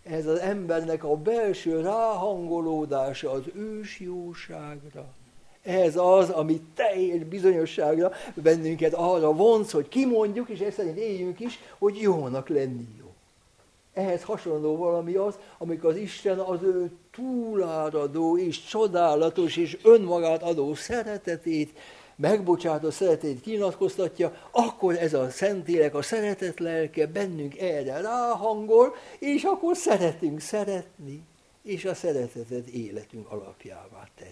Ez az embernek a belső ráhangolódása az ősjóságra. Ez az, ami teljes bizonyosságra bennünket arra vonz, hogy kimondjuk, és ezt szerint éljünk is, hogy jónak lenni jó. Ehhez hasonló valami az, amikor az Isten az ő túláradó és csodálatos és önmagát adó szeretetét, megbocsátó szeretetét kinyilatkoztatja, akkor ez a Szentlélek, a szeretet lelke bennünk erre ráhangol, és akkor szeretünk szeretni, és a szeretetet életünk alapjává tenni.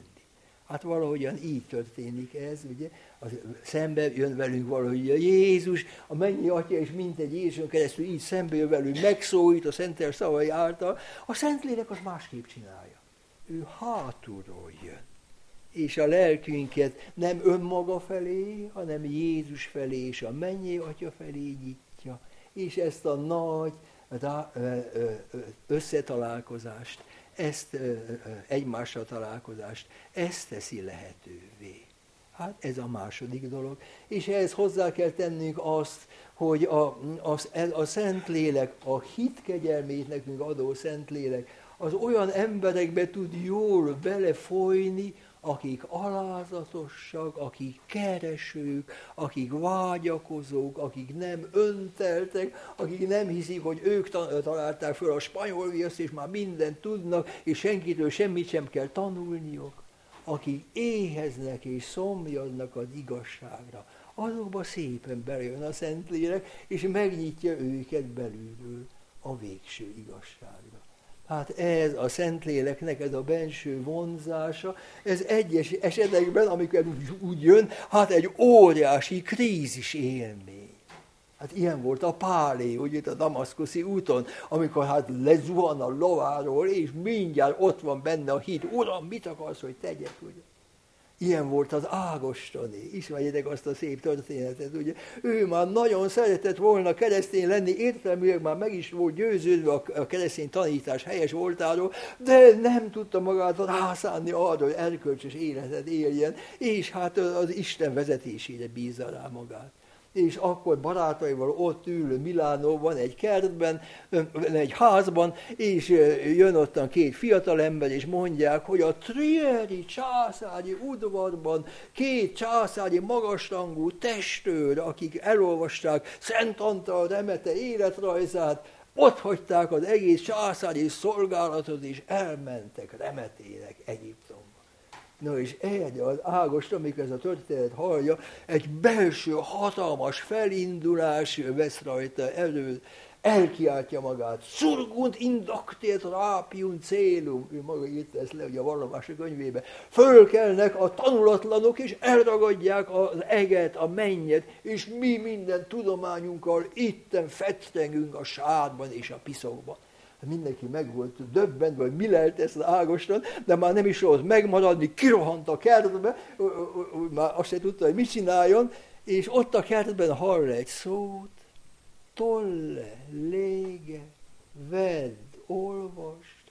Hát valahogyan így történik ez, ugye, az szembe jön velünk valahogy a Jézus, a mennyi atya és mintegy Jézuson keresztül így szembe jön velünk, megszólít a Szentlélek szavai által, a Szentlélek az másképp csinálja. Ő hátulról jön. És a lelkünket nem önmaga felé, hanem Jézus felé és a mennyei atya felé nyitja, és ezt a nagy összetalálkozást, ezt egymással találkozást, ezt teszi lehetővé. Hát ez a második dolog. És ehhez hozzá kell tennünk azt, hogy a, a, a Szentlélek, a hit kegyelmét nekünk adó Szentlélek, az olyan emberekbe tud jól belefolyni, akik alázatosak, akik keresők, akik vágyakozók, akik nem önteltek, akik nem hiszik, hogy ők találták föl a spanyol viaszt, és már mindent tudnak, és senkitől semmit sem kell tanulniuk, akik éheznek és szomjaznak az igazságra. Azokba szépen belejön a Szentlélek, és megnyitja őket belülről a végső igazságra. Hát ez a Szentléleknek, ez a benső vonzása, ez egyes esetekben, amikor úgy jön, hát egy óriási krízis élmény. Hát ilyen volt a Pálé, ugye itt a damaszkuszi úton, amikor hát lezuhan a lováról, és mindjárt ott van benne a hit, uram, mit akarsz, hogy tegyek, ugye? Ilyen volt az Ágostoni, ismerjétek azt a szép történetet, ugye? Ő már nagyon szeretett volna keresztény lenni, értelműleg már meg is volt győződve a keresztény tanítás helyes voltáról, de nem tudta magát rászánni arra, hogy erkölcsös életet éljen, és hát az Isten vezetésére bízza rá magát. És akkor barátaival ott ül Milánóban, egy kertben, egy házban, és jön ottan két fiatalember, és mondják, hogy a trieri császári udvarban két császári magasrangú testőr, akik elolvasták Szent Antal remete életrajzát, ott hagyták az egész császári szolgálatot, és elmentek remetének Egyiptomba. Na és erre az Ágost, amikor ez a történet hallja, egy belső hatalmas felindulás vesz rajta erőt, elkiáltja magát, szurgunt indaktiet rápium célum, ő maga írta ezt le ugye a vallomások könyvébe, fölkelnek a tanulatlanok, és elragadják az eget, a mennyet, és mi minden tudományunkkal itten fettengünk a sárban és a piszokban. Mindenki meg volt döbbenve, hogy mi lehet ezt az Ágoston, de már nem is volt megmaradni, kirohant a kertbe, már azt se tudta, hogy mit csináljon, és ott a kertben hall egy szót, tolle, lége, vedd, olvasd.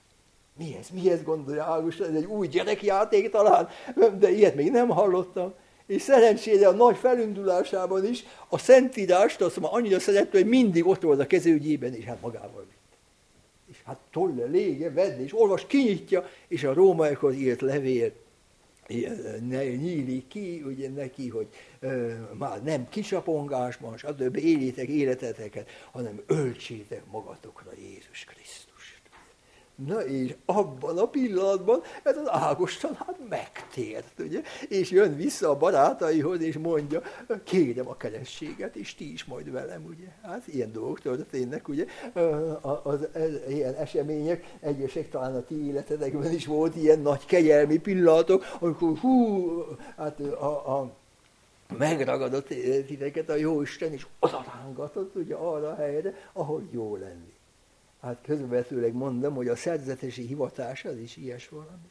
Mi ez? Mi ez, gondolja Ágoston? Ez egy új gyerekjáték talán, de ilyet még nem hallottam. És szerencsére a nagy felindulásában is a Szentírást azt már annyira szerette, hogy mindig ott volt a kezügyében, és hát magával. És hát tolle, lége, vedd, és olvas, kinyitja, és a rómaiakhoz írt levél nyílik ki, ugye neki, hogy ö, már nem kicsapongásban, stb. Éljétek életeteket, hanem öltsétek magatokra Jézus Krisztust. Na és abban a pillanatban ez az Ágoston hát megtért, ugye? És jön vissza a barátaihoz, és mondja, kérem a kerességet, és ti is majd velem, ugye? Hát ilyen dolgok történnek, ugye? Az, ez, ilyen események, egyesek talán a ti életetekben is volt ilyen nagy kegyelmi pillanatok, amikor hú, hát a... a megragadott titeket a Jóisten, és odarángatott, ugye, arra a helyre, ahol jó lenni. Hát közvetőleg mondom, hogy a szerzetesi hivatás az is ilyes valami.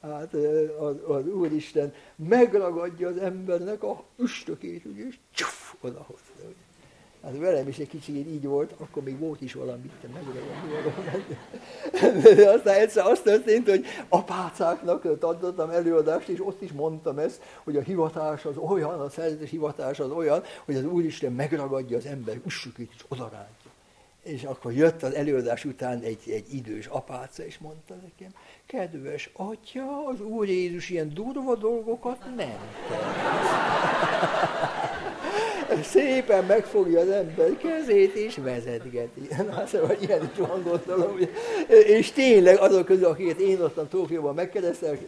Hát az, az Úristen megragadja az embernek a üstökét, ugye, és csuf, odahozta. Ugye. Hát velem is egy kicsit így volt, akkor még volt is valami, de megragadja. De aztán egyszer az történt, hogy apácáknak tartottam előadást, és ott is mondtam ezt, hogy a hivatás az olyan, a szerzetes hivatás az olyan, hogy az Úristen megragadja az ember üstökét, és odarántja. És akkor jött az előadás után egy, egy idős apáca, és mondta nekem, kedves atya, az Úr Jézus ilyen durva dolgokat nem tett. Szépen megfogja az ember kezét, és vezetgeti. Na, szóval ilyen is van, gondolom. És tényleg azok közül, akiket én ottan Tókióban megkérdeztem,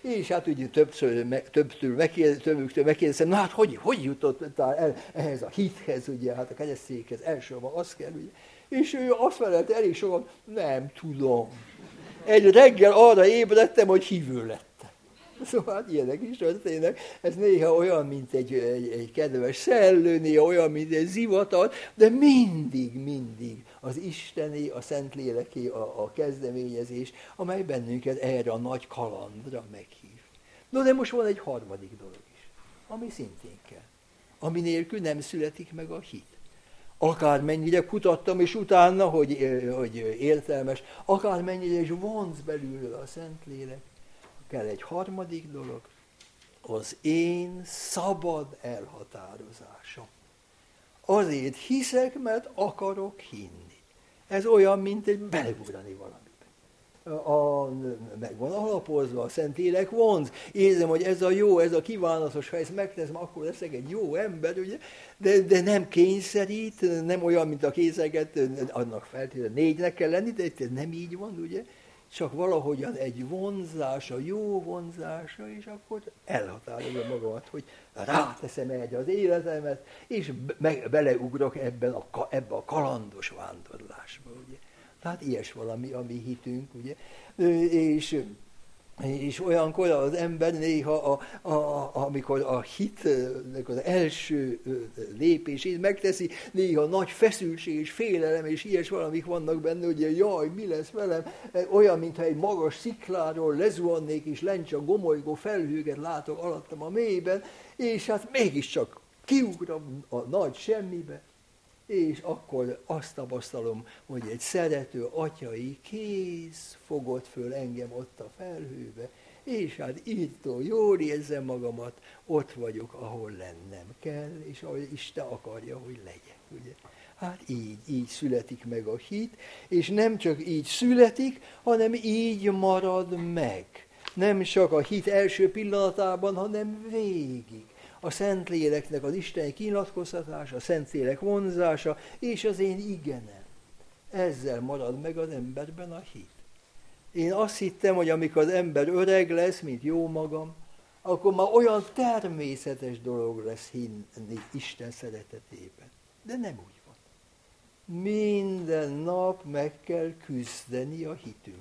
és hát ugye többször, meg, többször megkérdeztem, megkérdeztem, na hát hogy, hogy jutottál el ehhez a hithez, ugye, hát a keresztényhez elsősorban az kell, ugye. És ő azt felelte elég sokan, nem tudom. Egy reggel arra ébredtem, hogy hívő lettem. Szóval hát ilyenek is történnek. Ez néha olyan, mint egy, egy, egy kedves szellő, néha olyan, mint egy zivatar, de mindig, mindig az isteni, a Szentléleké, a, a kezdeményezés, amely bennünket erre a nagy kalandra meghív. No, de most van egy harmadik dolog is, ami szintén kell. Ami nélkül nem születik meg a hit. Akármennyire kutattam is utána, hogy, hogy értelmes, akármennyire is vonz belül a Szentlélek, kell egy harmadik dolog, az én szabad elhatározásom. Azért hiszek, mert akarok hinni. Ez olyan, mint egy belegugrani valami. A, meg van alapozva, a Szentlélek vonz. Érzem, hogy ez a jó, ez a kívánatos, ha ezt megteszem, akkor leszek egy jó ember, ugye? De, de nem kényszerít, nem olyan, mint a készeket, annak feltétlenül négynek kell lenni, de nem így van, ugye? csak valahogyan egy vonzása, jó vonzása, és akkor elhatárolja magamat, hogy ráteszem egy az életemet, és be- beleugrok ebben a, ebbe a kalandos vándorlásba, ugye. Tehát ilyes valami, ami hitünk, ugye. És, és olyankor az ember néha, a, a, amikor a hitnek az első lépését megteszi, néha nagy feszültség és félelem, és ilyes valamik vannak benne, hogy jaj, mi lesz velem, olyan, mintha egy magas szikláról lezuhannék, és lencse a gomolygó felhőket látok alattam a mélyben, és hát mégiscsak kiugrom a nagy semmibe. És akkor azt tapasztalom, hogy egy szerető atyai kéz fogott föl engem ott a felhőbe, és hát írtó, jól érzem magamat, ott vagyok, ahol lennem kell, és ahogy Isten akarja, hogy legyek, ugye. Hát így, így születik meg a hit, és nem csak így születik, hanem így marad meg. Nem csak a hit első pillanatában, hanem végig. A Szentléleknek az Isten kinyilatkoztatása, a Szentlélek vonzása, és az én igenem. Ezzel marad meg az emberben a hit. Én azt hittem, hogy amikor az ember öreg lesz, mint jó magam, akkor már olyan természetes dolog lesz hinni Isten szeretetében. De nem úgy van. Minden nap meg kell küzdeni a hitünkért.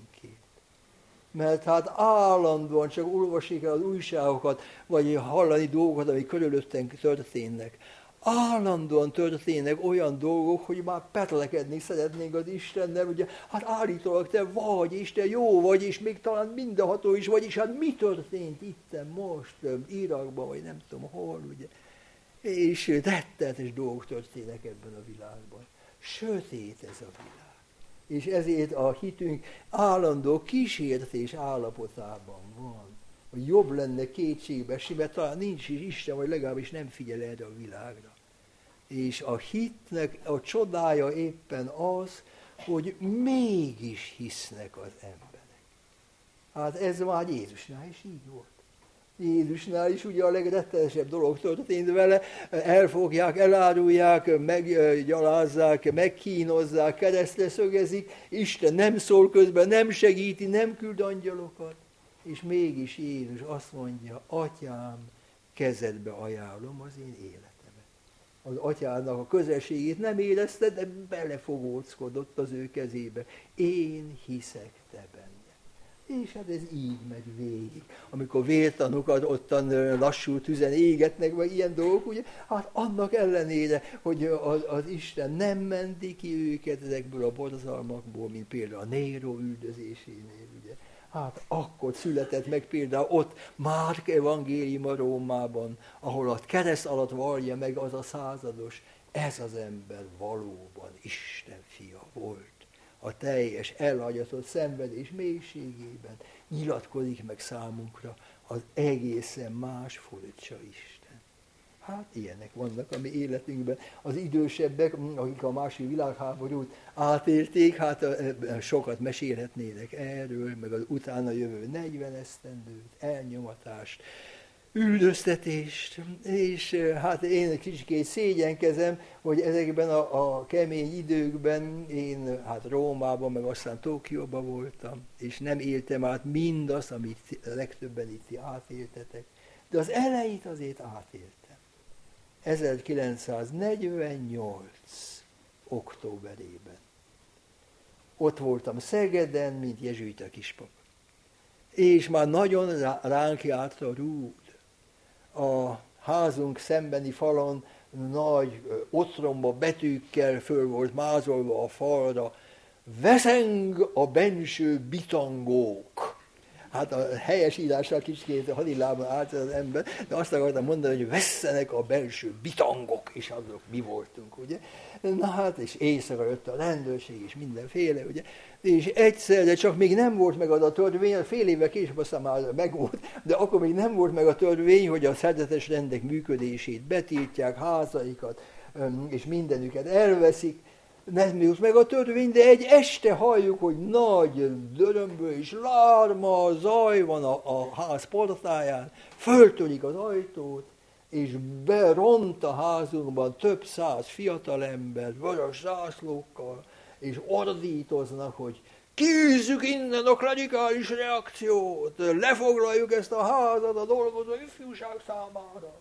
Mert hát állandóan csak olvasik el az újságokat, vagy hallani dolgokat, amik körülöttünk történnek. Állandóan történnek olyan dolgok, hogy már petlekedni szeretnénk az Istennel, ugye, hát állítólag te vagy, Isten jó vagy, és még talán mindenható is vagy, és hát mi történt itten most, Irakban, vagy nem tudom hol, ugye. És rettenetes dolgok történnek ebben a világban. Sötét ez a világ. És ezért a hitünk állandó kísértés állapotában van. Hogy jobb lenne kétségbe esni, mert talán nincs is Isten, vagy legalábbis nem figyel erre a világra. És a hitnek a csodája éppen az, hogy mégis hisznek az emberek. Hát ez már Jézusnál is így volt. Jézusnál is ugye a legrettenesebb dolog történt vele, elfogják, elárulják, meggyalázzák, megkínozzák, keresztre szögezik, Isten nem szól közben, nem segíti, nem küld angyalokat, és mégis Jézus azt mondja, atyám, kezedbe ajánlom az én életemet. Az atyának a közelségét nem érezte, de belefogóckodott az ő kezébe. Én hiszek te benned. És hát ez így megy végig. Amikor vértanúkat ottan lassú tüzen égetnek, vagy ilyen dolgok, ugye, hát annak ellenére, hogy az, az Isten nem menti ki őket ezekből a borzalmakból, mint például a Néró üldözésénél, ugye. Hát akkor született meg például ott Márk evangéliuma Rómában, ahol a kereszt alatt vallja meg az a százados, ez az ember valóban Isten fia volt. A teljes, elhagyatott szenvedés mélységében nyilatkozik meg számunkra az egészen más furcsa Isten. Hát ilyenek vannak a mi életünkben. Az idősebbek, akik a második világháborút átélték, hát sokat mesélhetnének erről, meg az utána jövő negyven esztendőt, elnyomatást, üldöztetést, és hát én egy kicsikét szégyenkezem, hogy ezekben a, a kemény időkben én hát Rómában, meg aztán Tokióban voltam, és nem éltem át mindazt, amit legtöbben itt átéltetek, de az elejét azért átéltem. ezerkilencszáznegyvennyolc. októberében. Ott voltam Szegeden, mint jezsuita kispap. És már nagyon ránk járt a rúd. A házunk szembeni falon nagy otromba betűkkel föl volt mázolva a falra. Veszeng a benső bitangók. Hát a helyes írással kicsit halilában állt az ember, de azt akartam mondani, hogy vesszenek a belső bitangok, és azok mi voltunk, ugye. Na hát, és éjszaka jött a rendőrség, és mindenféle, ugye. És egyszerre csak még nem volt meg az a törvény, fél évvel később aztán már megvolt, de akkor még nem volt meg a törvény, hogy a szerzetes rendek működését betiltják, házaikat és mindenüket elveszik. Nem jut meg a törvény, de egy este halljuk, hogy nagy dörömből és lárma, zaj van a, a ház portáján, föltörik az ajtót, és beront a házunkban több száz fiatalember, vörös zászlókkal, és ordítoznak, hogy kiűzzük innen a klinikális reakciót, lefoglaljuk ezt a házat a dolgozó ifjúság számára.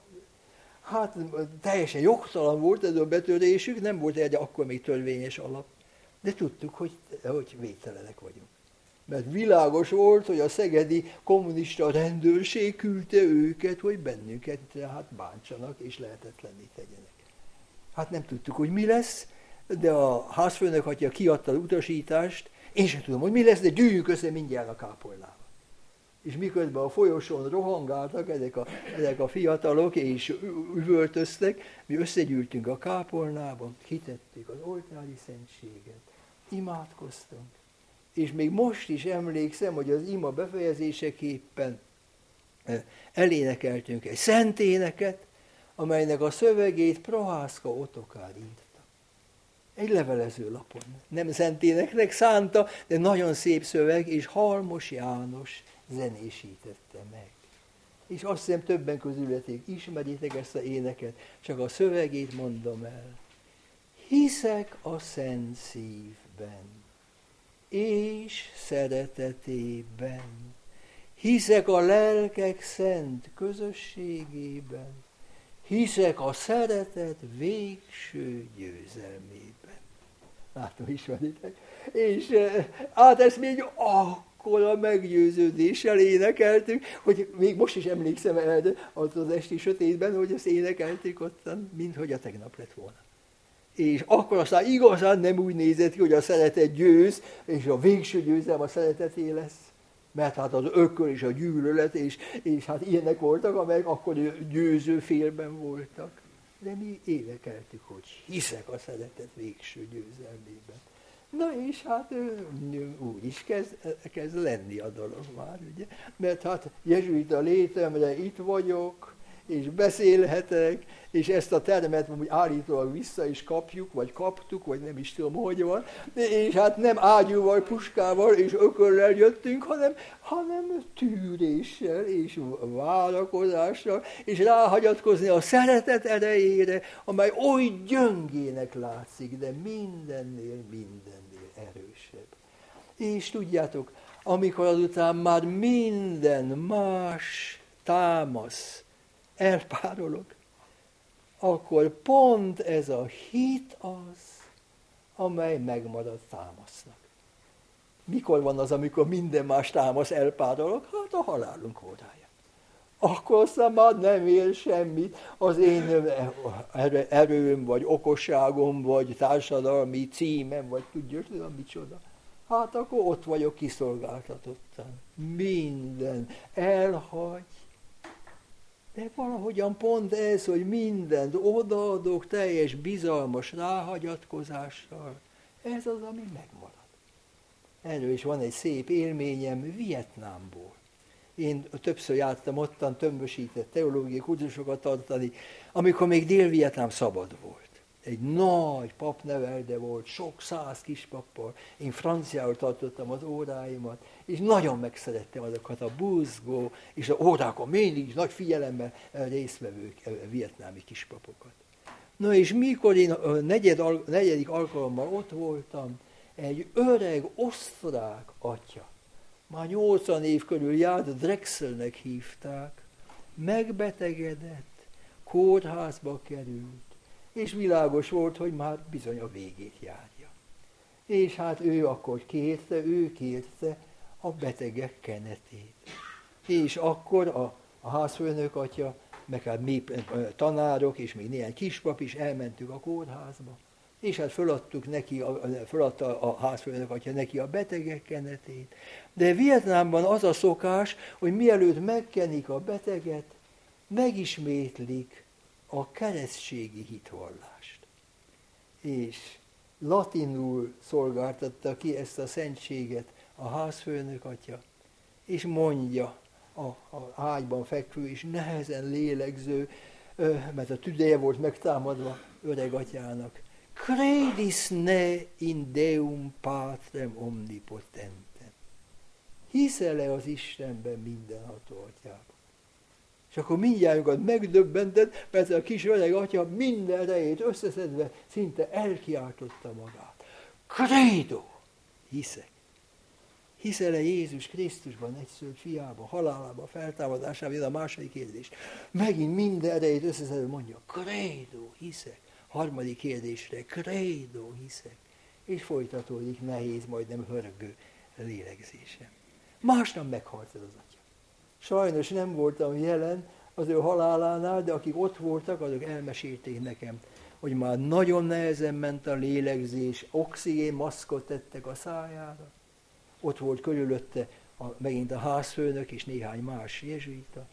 Hát teljesen jogtalan volt ez a betörésük, nem volt egy akkor még törvényes alap, de tudtuk, hogy, hogy védtelenek vagyunk. Mert világos volt, hogy a szegedi kommunista rendőrség küldte őket, hogy bennünket hát bántsanak és lehetetlenné tegyenek. Hát nem tudtuk, hogy mi lesz, de a házfőnök atya kiadta az utasítást, én sem tudom, hogy mi lesz, de gyűjjük össze mindjárt a kápolnával. És miközben a folyosón rohangáltak ezek a, ezek a fiatalok, és üvöltöztek, mi összegyűltünk a kápolnában, hitettük az oltári szentséget, imádkoztunk. És még most is emlékszem, hogy az ima befejezéseképpen elénekeltünk egy szent éneket, amelynek a szövegét Prohászka Otokár írta. Egy levelező lapon. Nem szent éneknek szánta, de nagyon szép szöveg, és Halmos János zenésítette meg. És azt hiszem többen közületék ismeritek ezt az éneket, csak a szövegét mondom el. Hiszek a szent szívben, és szeretetében, hiszek a lelkek szent közösségében, hiszek a szeretet végső győzelmében. Látom, ismeritek? És hát ezt még akkora meggyőződéssel énekeltük, hogy még most is emlékszem el az, az esti sötétben, hogy ezt énekeltük ottan, minthogy a tegnap lett volna. És akkor aztán igazán nem úgy nézett ki, hogy a szeretet győz, és a végső győzelem a szereteté lesz. Mert hát az ökkör és a gyűlölet, és, és hát ilyenek voltak, amelyek akkor győző félben voltak. De mi énekeltük, hogy hiszek a szeretet végső győzelmében. Na és hát úgy is kezd, kezd lenni a dolog már, ugye? Mert hát jezsuita létemre itt vagyok, és beszélhetek, és ezt a termet úgy állítólag vissza is kapjuk, vagy kaptuk, vagy nem is tudom, hogy van, és hát nem ágyúval, puskával és ökörrel jöttünk, hanem, hanem tűréssel és várakozással, és ráhagyatkozni a szeretet erejére, amely oly gyöngének látszik, de mindennél, mindennél erősebb. És tudjátok, amikor azután már minden más támasz, elpárolog, akkor pont ez a hit az, amely megmarad támasznak. Mikor van az, amikor minden más támasz elpárolog? Hát a halálunk órája. Akkor aztán már nem ér semmit az én erőm, vagy okosságom, vagy társadalmi címem, vagy tudja, tudom micsoda. Hát akkor ott vagyok kiszolgáltatottan. Minden elhagy. De valahogyan pont ez, hogy mindent odaadok teljes bizalmas ráhagyatkozással, ez az, ami megmarad. Erről is van egy szép élményem Vietnámból. Én többször jártam ottan tömbösített teológiai kurzusokat tartani, amikor még Dél-Vietnám szabad volt. Egy nagy papnevelde volt, sok száz kispappal, én franciául tartottam az óráimat, és nagyon megszerettem azokat a buzgó, és az órákon mindig nagy figyelemmel résztvevő vietnámi kispapokat. Na és mikor én negyed, negyedik alkalommal ott voltam, egy öreg osztrák atya, már nyolcvan év körül járt, Drexelnek hívták, megbetegedett, kórházba került, és világos volt, hogy már bizony a végét járja. És hát ő akkor kérte, ő kérte a betegek kenetét. És akkor a, a házfőnök atya, meg hát mi tanárok, és még néhány kispap is elmentük a kórházba, és hát föladtuk neki, föladta a házfőnök atya neki a betegek kenetét. De Vietnámban az a szokás, hogy mielőtt megkenik a beteget, megismétlik a keresztségi hitvallást. És latinul szolgáltatta ki ezt a szentséget a házfőnök atya, és mondja a, a ágyban fekvő és nehezen lélegző, mert a tüdeje volt megtámadva öreg atyának, Credis ne in Deum Patrem omnipotentem. Hiszel-e az Istenben mindenható atyában? És akkor mindjárt megdöbbentett, mert a kis öreg atya minden erejét összeszedve szinte elkiáltotta magát. Credo, hiszek. Hiszel-e Jézus Krisztusban, egyszülött fiába, halálába, feltámadásába? Ez a második kérdés. Megint minden erejét összeszedve mondja, krédó, hiszek. Harmadik kérdésre, krédó, hiszek. És folytatódik nehéz, majdnem hörgő lélegzése. Másnap meghalt ez az atya. Sajnos nem voltam jelen az ő halálánál, de akik ott voltak, azok elmesélték nekem, hogy már nagyon nehezen ment a lélegzés, oxigén maszkot tettek a szájára. Ott volt körülötte a, megint a házfőnök és néhány más jezsuita.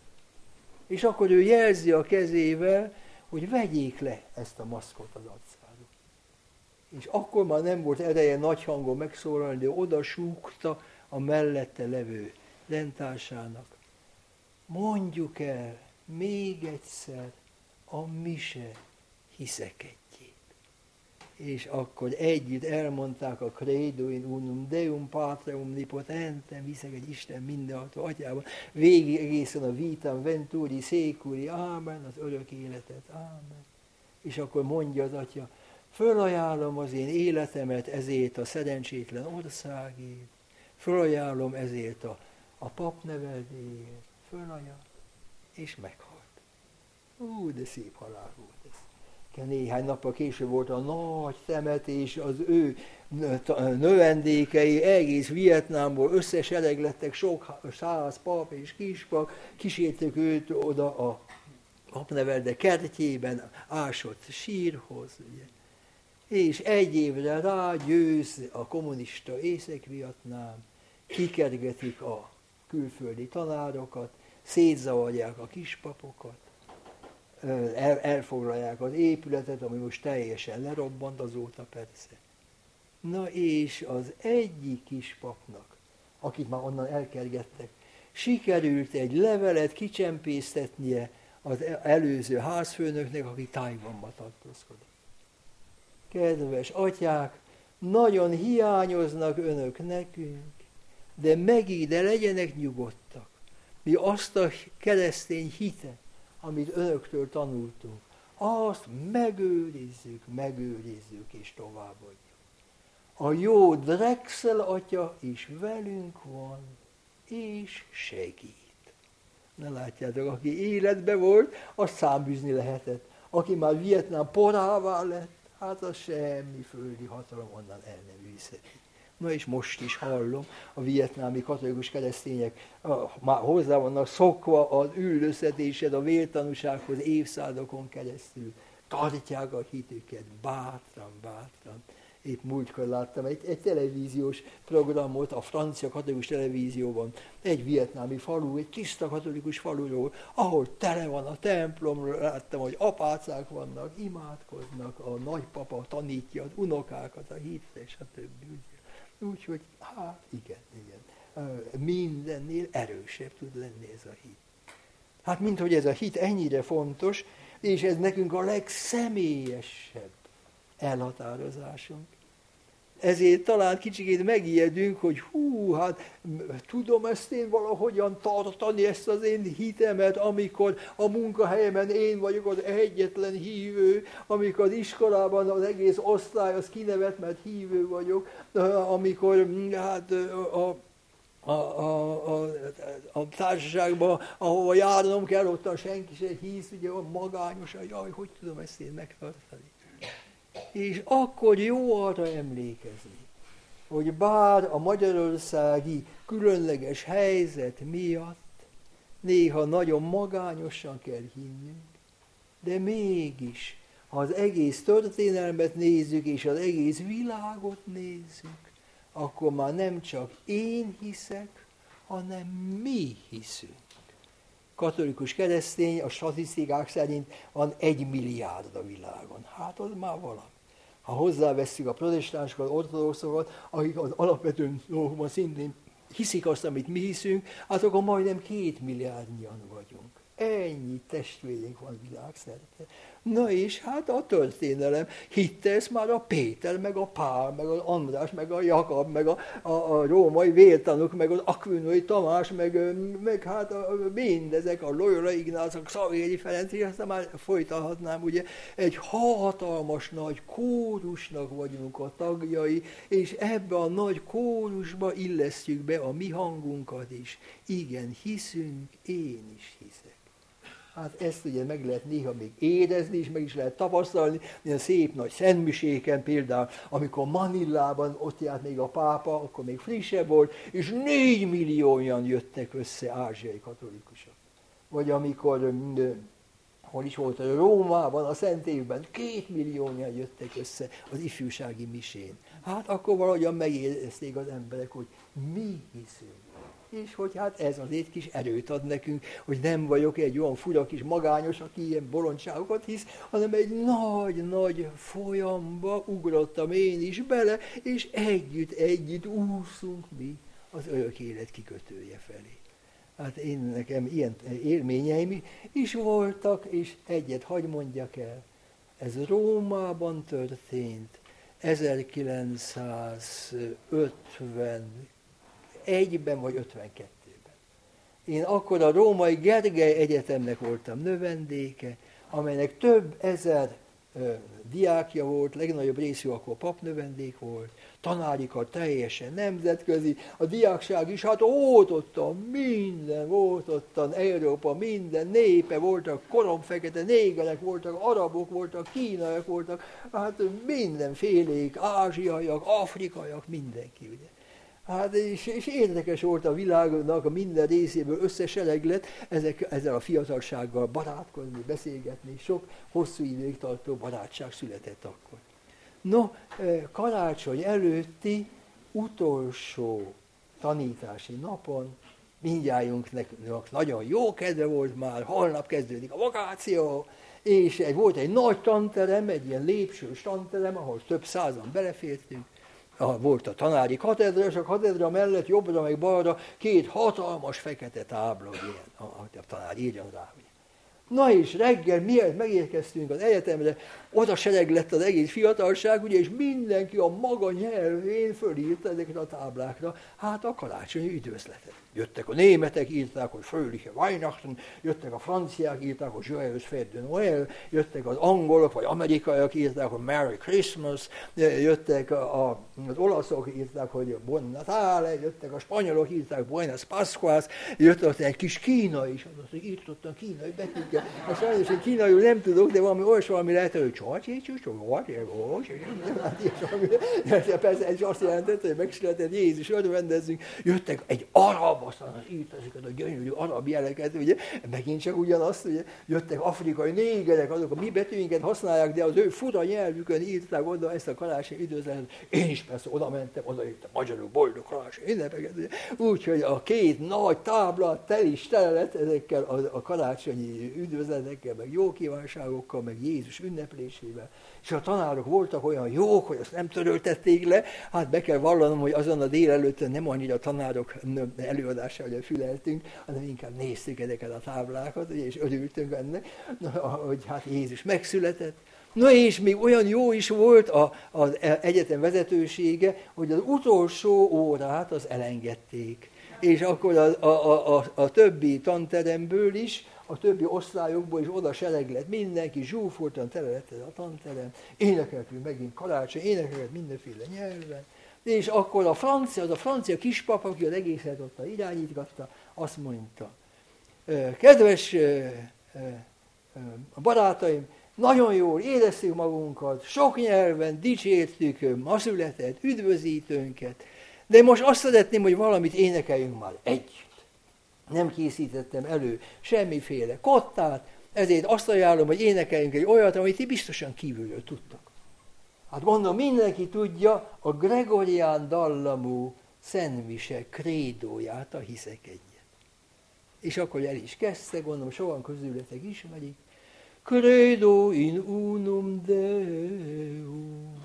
És akkor ő jelzi a kezével, hogy vegyék le ezt a maszkot az arcáról. És akkor már nem volt ereje nagy hangon megszólalni, de oda súgta a mellette levő rendtársának. Mondjuk el még egyszer a mi se hiszekedjét. És akkor együtt elmondták a Credo in unum Deum Patrem omnipotentem, hiszek egy Isten mindenható atyában, végig egészen a vitam venturi seculi, ámen, az örök életet, ámen. És akkor mondja az atya, fölajánlom az én életemet ezért a szerencsétlen országért, fölajánlom ezért a, a pap neveléért, fölajánlom, és meghalt. Ú, de szép halál volt ez. Néhány nappal később volt a nagy temetés, az ő növendékei egész Vietnámból összesereglettek, sok száz pap és kispap, kísértek őt oda a papnevelde kertjében ásott sírhoz. Ugye. És egy évre rá győz a kommunista Észak-Vietnám, kikergetik a külföldi tanárokat, szétzavarják a kispapokat, El, elfoglalják az épületet, ami most teljesen lerobbant azóta persze. Na és az egyik kispapnak, akit már onnan elkergettek, sikerült egy levelet kicsempésztetnie az előző házfőnöknek, aki Tajvanba tartózkodott. Kedves atyák, nagyon hiányoznak önök nekünk, de megint de legyenek nyugodtak. Mi azt a keresztény hitet, amit önöktől tanultunk, azt megőrizzük, megőrizzük és továbbadjuk. A jó Drexel atya is velünk van, és segít. Na látjátok, aki életben volt, azt száműzni lehetett. Aki már Vietnám porává lett, hát az semmi földi hatalom onnan el nem viszheti. Na és most is hallom, a vietnámi katolikus keresztények már hozzá vannak szokva az üldöztetéshez, a vértanúsághoz évszázadokon keresztül. Tartják a hitüket, bátran, bátran. Épp múltkor láttam egy, egy televíziós programot a francia katolikus televízióban, egy vietnámi falu, egy tiszta katolikus faluról, ahol tele van a templomról, láttam, hogy apácák vannak, imádkoznak, a nagypapa tanítja az unokákat, a hitre, stb. Úgyhogy, hát igen, igen, mindennél erősebb tud lenni ez a hit. Hát minthogy ez a hit ennyire fontos, és ez nekünk a legszemélyesebb elhatározásunk. Ezért talán kicsikét megijedünk, hogy hú, hát tudom ezt én valahogyan tartani, ezt az én hitemet, amikor a munkahelyemen én vagyok az egyetlen hívő, amikor az iskolában az egész osztály az kinevet, mert hívő vagyok, amikor hát a... A, a, a, a társaságban, ahova járnom kell, ottan senki sem hisz, ugye van magányos, jaj, hogy tudom ezt én megtartani. És akkor jó arra emlékezni, hogy bár a magyarországi különleges helyzet miatt néha nagyon magányosan kell hinnünk, de mégis, ha az egész történelmet nézzük és az egész világot nézzük, akkor már nem csak én hiszek, hanem mi hiszünk. Katolikus keresztény a statisztikák szerint van egy milliárd a világon. Hát az már valami. Ha hozzávesszük a protestánsokat, ortodoxokat, akik az alapvetően dolgokban szintén hiszik azt, amit mi hiszünk, hát akkor majdnem két milliárdnyian vagyunk. Ennyi testvérünk van világszerte. Na és hát a történelem, hitte ezt már a Péter, meg a Pál, meg az András, meg a Jakab, meg a, a, a római vértanúk, meg az Akvinói Tamás, meg, meg hát a, mindezek, a Loyola Ignácok, Szavéry Ferenc, és aztán már folytathatnám, ugye, egy hatalmas nagy kórusnak vagyunk a tagjai, és ebbe a nagy kórusba illesztjük be a mi hangunkat is. Igen, hiszünk, én is hiszek. Hát ezt ugye meg lehet néha még érezni, és meg is lehet tapasztalni, ilyen szép nagy szentmiséken például, amikor Manilában ott járt még a pápa, akkor még frissebb volt, és négy millióan jöttek össze ázsiai katolikusok. Vagy amikor, hol is volt, Rómában, a Szent Évben, két millióan jöttek össze az ifjúsági misén. Hát akkor valahogyan megérezték az emberek, hogy mi hiszünk. És hogy hát ez azért kis erőt ad nekünk, hogy nem vagyok egy olyan fura kis magányos, aki ilyen bolondságokat hisz, hanem egy nagy-nagy folyamba ugrottam én is bele, és együtt-együtt úszunk mi az örök élet kikötője felé. Hát én nekem ilyen élményeim is voltak, és egyet hagy mondjak el, ez Rómában történt ezerkilencszázötven egyben vagy ötvenkettőben. Én akkor a Római Gergely Egyetemnek voltam növendéke, amelynek több ezer ö, diákja volt, legnagyobb részű akkor papnövendék volt, tanárikkal teljesen nemzetközi, a diákság is hát ott ottan, minden volt ottan, Európa minden népe voltak, koromfekete négerek voltak, arabok voltak, kínaiak voltak, hát mindenfélék, ázsiaiak, afrikaiak, mindenki, ugye. Hát és, és érdekes volt a világnak a minden részéből összesereg lett ezek, ezzel a fiatalsággal barátkozni, beszélgetni, sok hosszú időig tartó barátság született akkor. No, karácsony előtti utolsó tanítási napon mindnyájunknak nagyon jó kedve volt már, holnap kezdődik a vakáció, és egy, volt egy nagy tanterem, egy ilyen lépcsős tanterem, ahol több százan belefértünk. Volt a tanári katedra, és a katedra mellett jobbra meg balra két hatalmas fekete tábla, ilyen, a tanár írjon rá. Na és reggel, miért megérkeztünk az egyetemre, oda sereg lett az egész fiatalság, ugye, és mindenki a maga nyelvén fölírta ezeket a táblákra, hát a karácsonyi üdvözletet. Jöttek a németek, írták, hogy Fröhliche Weihnachten, jöttek a franciák, írták, hogy Joyeux Fête de Noël, jöttek az angolok vagy amerikaiak, írták, hogy Merry Christmas, jöttek a, a, az olaszok, írták, hogy Bon Natale, jöttek a spanyolok, írták, Buenas Pascuas, jöttek egy kis kínai is, az, hogy írt ott a kínai betűk. Hát sajnos én kínaiul nem tudok, de valami olyas valami lehet, hogy csacsicsú, csacsicsú, persze ez azt jelentett, hogy megszületett Jézus, örvendezünk, jöttek egy arab, aztán írt ezeket a gyönyörű arab jeleket, ugye, megint csak ugyanazt, ugye, jöttek afrikai négerek, azok a mi betűinket használják, de az ő fura nyelvükön írták oda ezt a karácsonyi üdvözletet. Én is persze oda mentem, odaírtam, magyarul boldog karácsonyi ünnepeket, úgyhogy a két nagy tábla tel is tele lett ezekkel a karácsonyi üdvözletekkel, meg jó kívánságokkal, meg Jézus ünneplésével. És a tanárok voltak olyan jók, hogy azt nem töröltették le, hát be kell vallanom, hogy azon a délelőttön nem annyira a tanárok előadására füleltünk, hanem inkább néztük ezeket a táblákat, és örültünk ennek, hogy hát Jézus megszületett. Na és még olyan jó is volt az egyetem vezetősége, hogy az utolsó órát az elengedték. És akkor a, a, a, a többi tanteremből is, a többi osztályokból is oda sereg lett mindenki, zsúfoltan tele lett ez a tanterem, énekeltünk megint karácsony, énekeltünk mindenféle nyelven, és akkor a francia, az a francia kispap, aki az egészet ott irányítgatta, azt mondta, kedves barátaim, nagyon jól éreztük magunkat, sok nyelven dicsértük ma született üdvözítőnket, de most azt szeretném, hogy valamit énekeljünk már együtt. Nem készítettem elő semmiféle kottát, ezért azt ajánlom, hogy énekeljünk egy olyat, amit ti biztosan kívülről tudtak. Hát gondolom, mindenki tudja a Gregorián dallamú szentmise krédóját, a hiszek egyet. És akkor el is kezdte, gondolom, sokan közületek ismerik. Credo in unum Deum,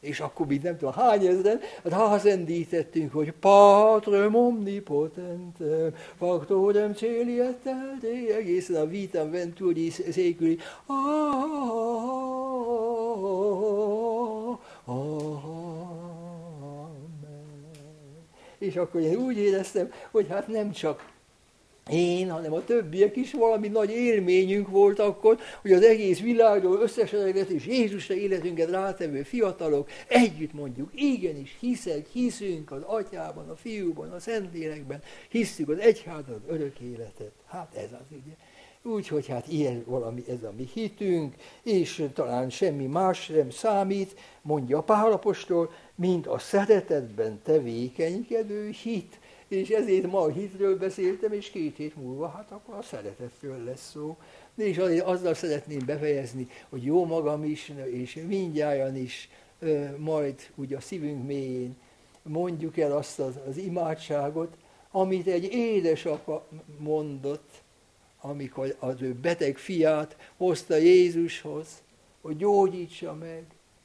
És akkor még nem tudom, hány ezren, hát hazendítettünk, hogy Patrem omnipotentem, Factorem coelietem Dei, egészen a Vitam Venturi széküli. És akkor én úgy éreztem, hogy hát nem csak én, hanem a többiek is valami nagy élményünk volt akkor, hogy az egész világról összesereget és Jézusra életünket rátevő fiatalok együtt mondjuk, igenis hiszek, hiszünk az Atyában, a Fiúban, a Szentlélekben, hisztük az egyházat, örök életet. Hát ez az ugye. Úgyhogy hát ilyen valami ez a mi hitünk, és talán semmi más nem számít, mondja a Pál apostol, mint a szeretetben tevékenykedő hit. És ezért ma a hitről beszéltem, és két hét múlva, hát akkor a szeretetről lesz szó. És azzal szeretném befejezni, hogy jó magam is, és mindnyájan is, majd ugye a szívünk mélyén mondjuk el azt az, az imádságot, amit egy édesapa mondott, amikor az ő beteg fiát hozta Jézushoz, hogy gyógyítsa meg,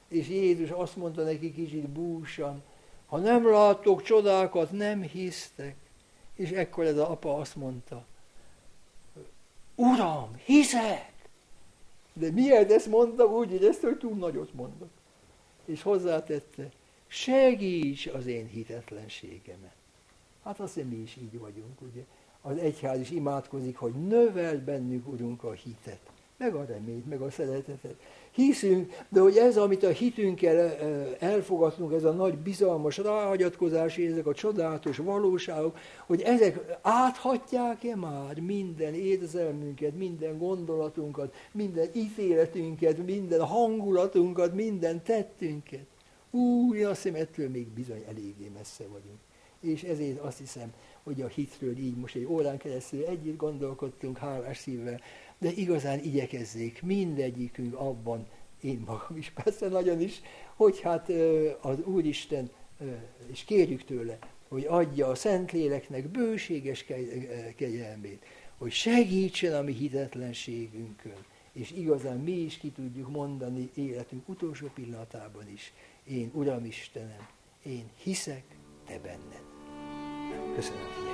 és Jézus azt mondta neki kicsit búsan, ha nem láttok csodákat, nem hisztek. És ekkor ez az apa azt mondta, Uram, hiszek! De miért ezt mondta? Úgy érezte, hogy túl nagyot mondok. És hozzátette, segíts az én hitetlenségemet. Hát azt hiszem, mi is így vagyunk, ugye? Az egyház is imádkozik, hogy növeld bennünk, Urunk, a hitet, meg a reményt, meg a szeretetet. Hiszünk, de hogy ez, amit a hitünkkel elfogadtunk, ez a nagy bizalmas ráhagyatkozás, és ezek a csodálatos valóságok, hogy ezek áthatják-e már minden érzelmünket, minden gondolatunkat, minden ítéletünket, minden hangulatunkat, minden tettünket. Új, én azt hiszem, ettől még bizony eléggé messze vagyunk. És ezért azt hiszem, hogy a hitről így most egy órán keresztül együtt gondolkodtunk, hálás szívvel, de igazán igyekezzék mindegyikünk abban, én magam is persze nagyon is, hogy hát az Úristen, és kérjük tőle, hogy adja a Szentléleknek bőséges kegyelmét, hogy segítsen a mi hitetlenségünkön, és igazán mi is ki tudjuk mondani életünk utolsó pillanatában is, én Uram Istenem, én hiszek Te benned. Köszönöm.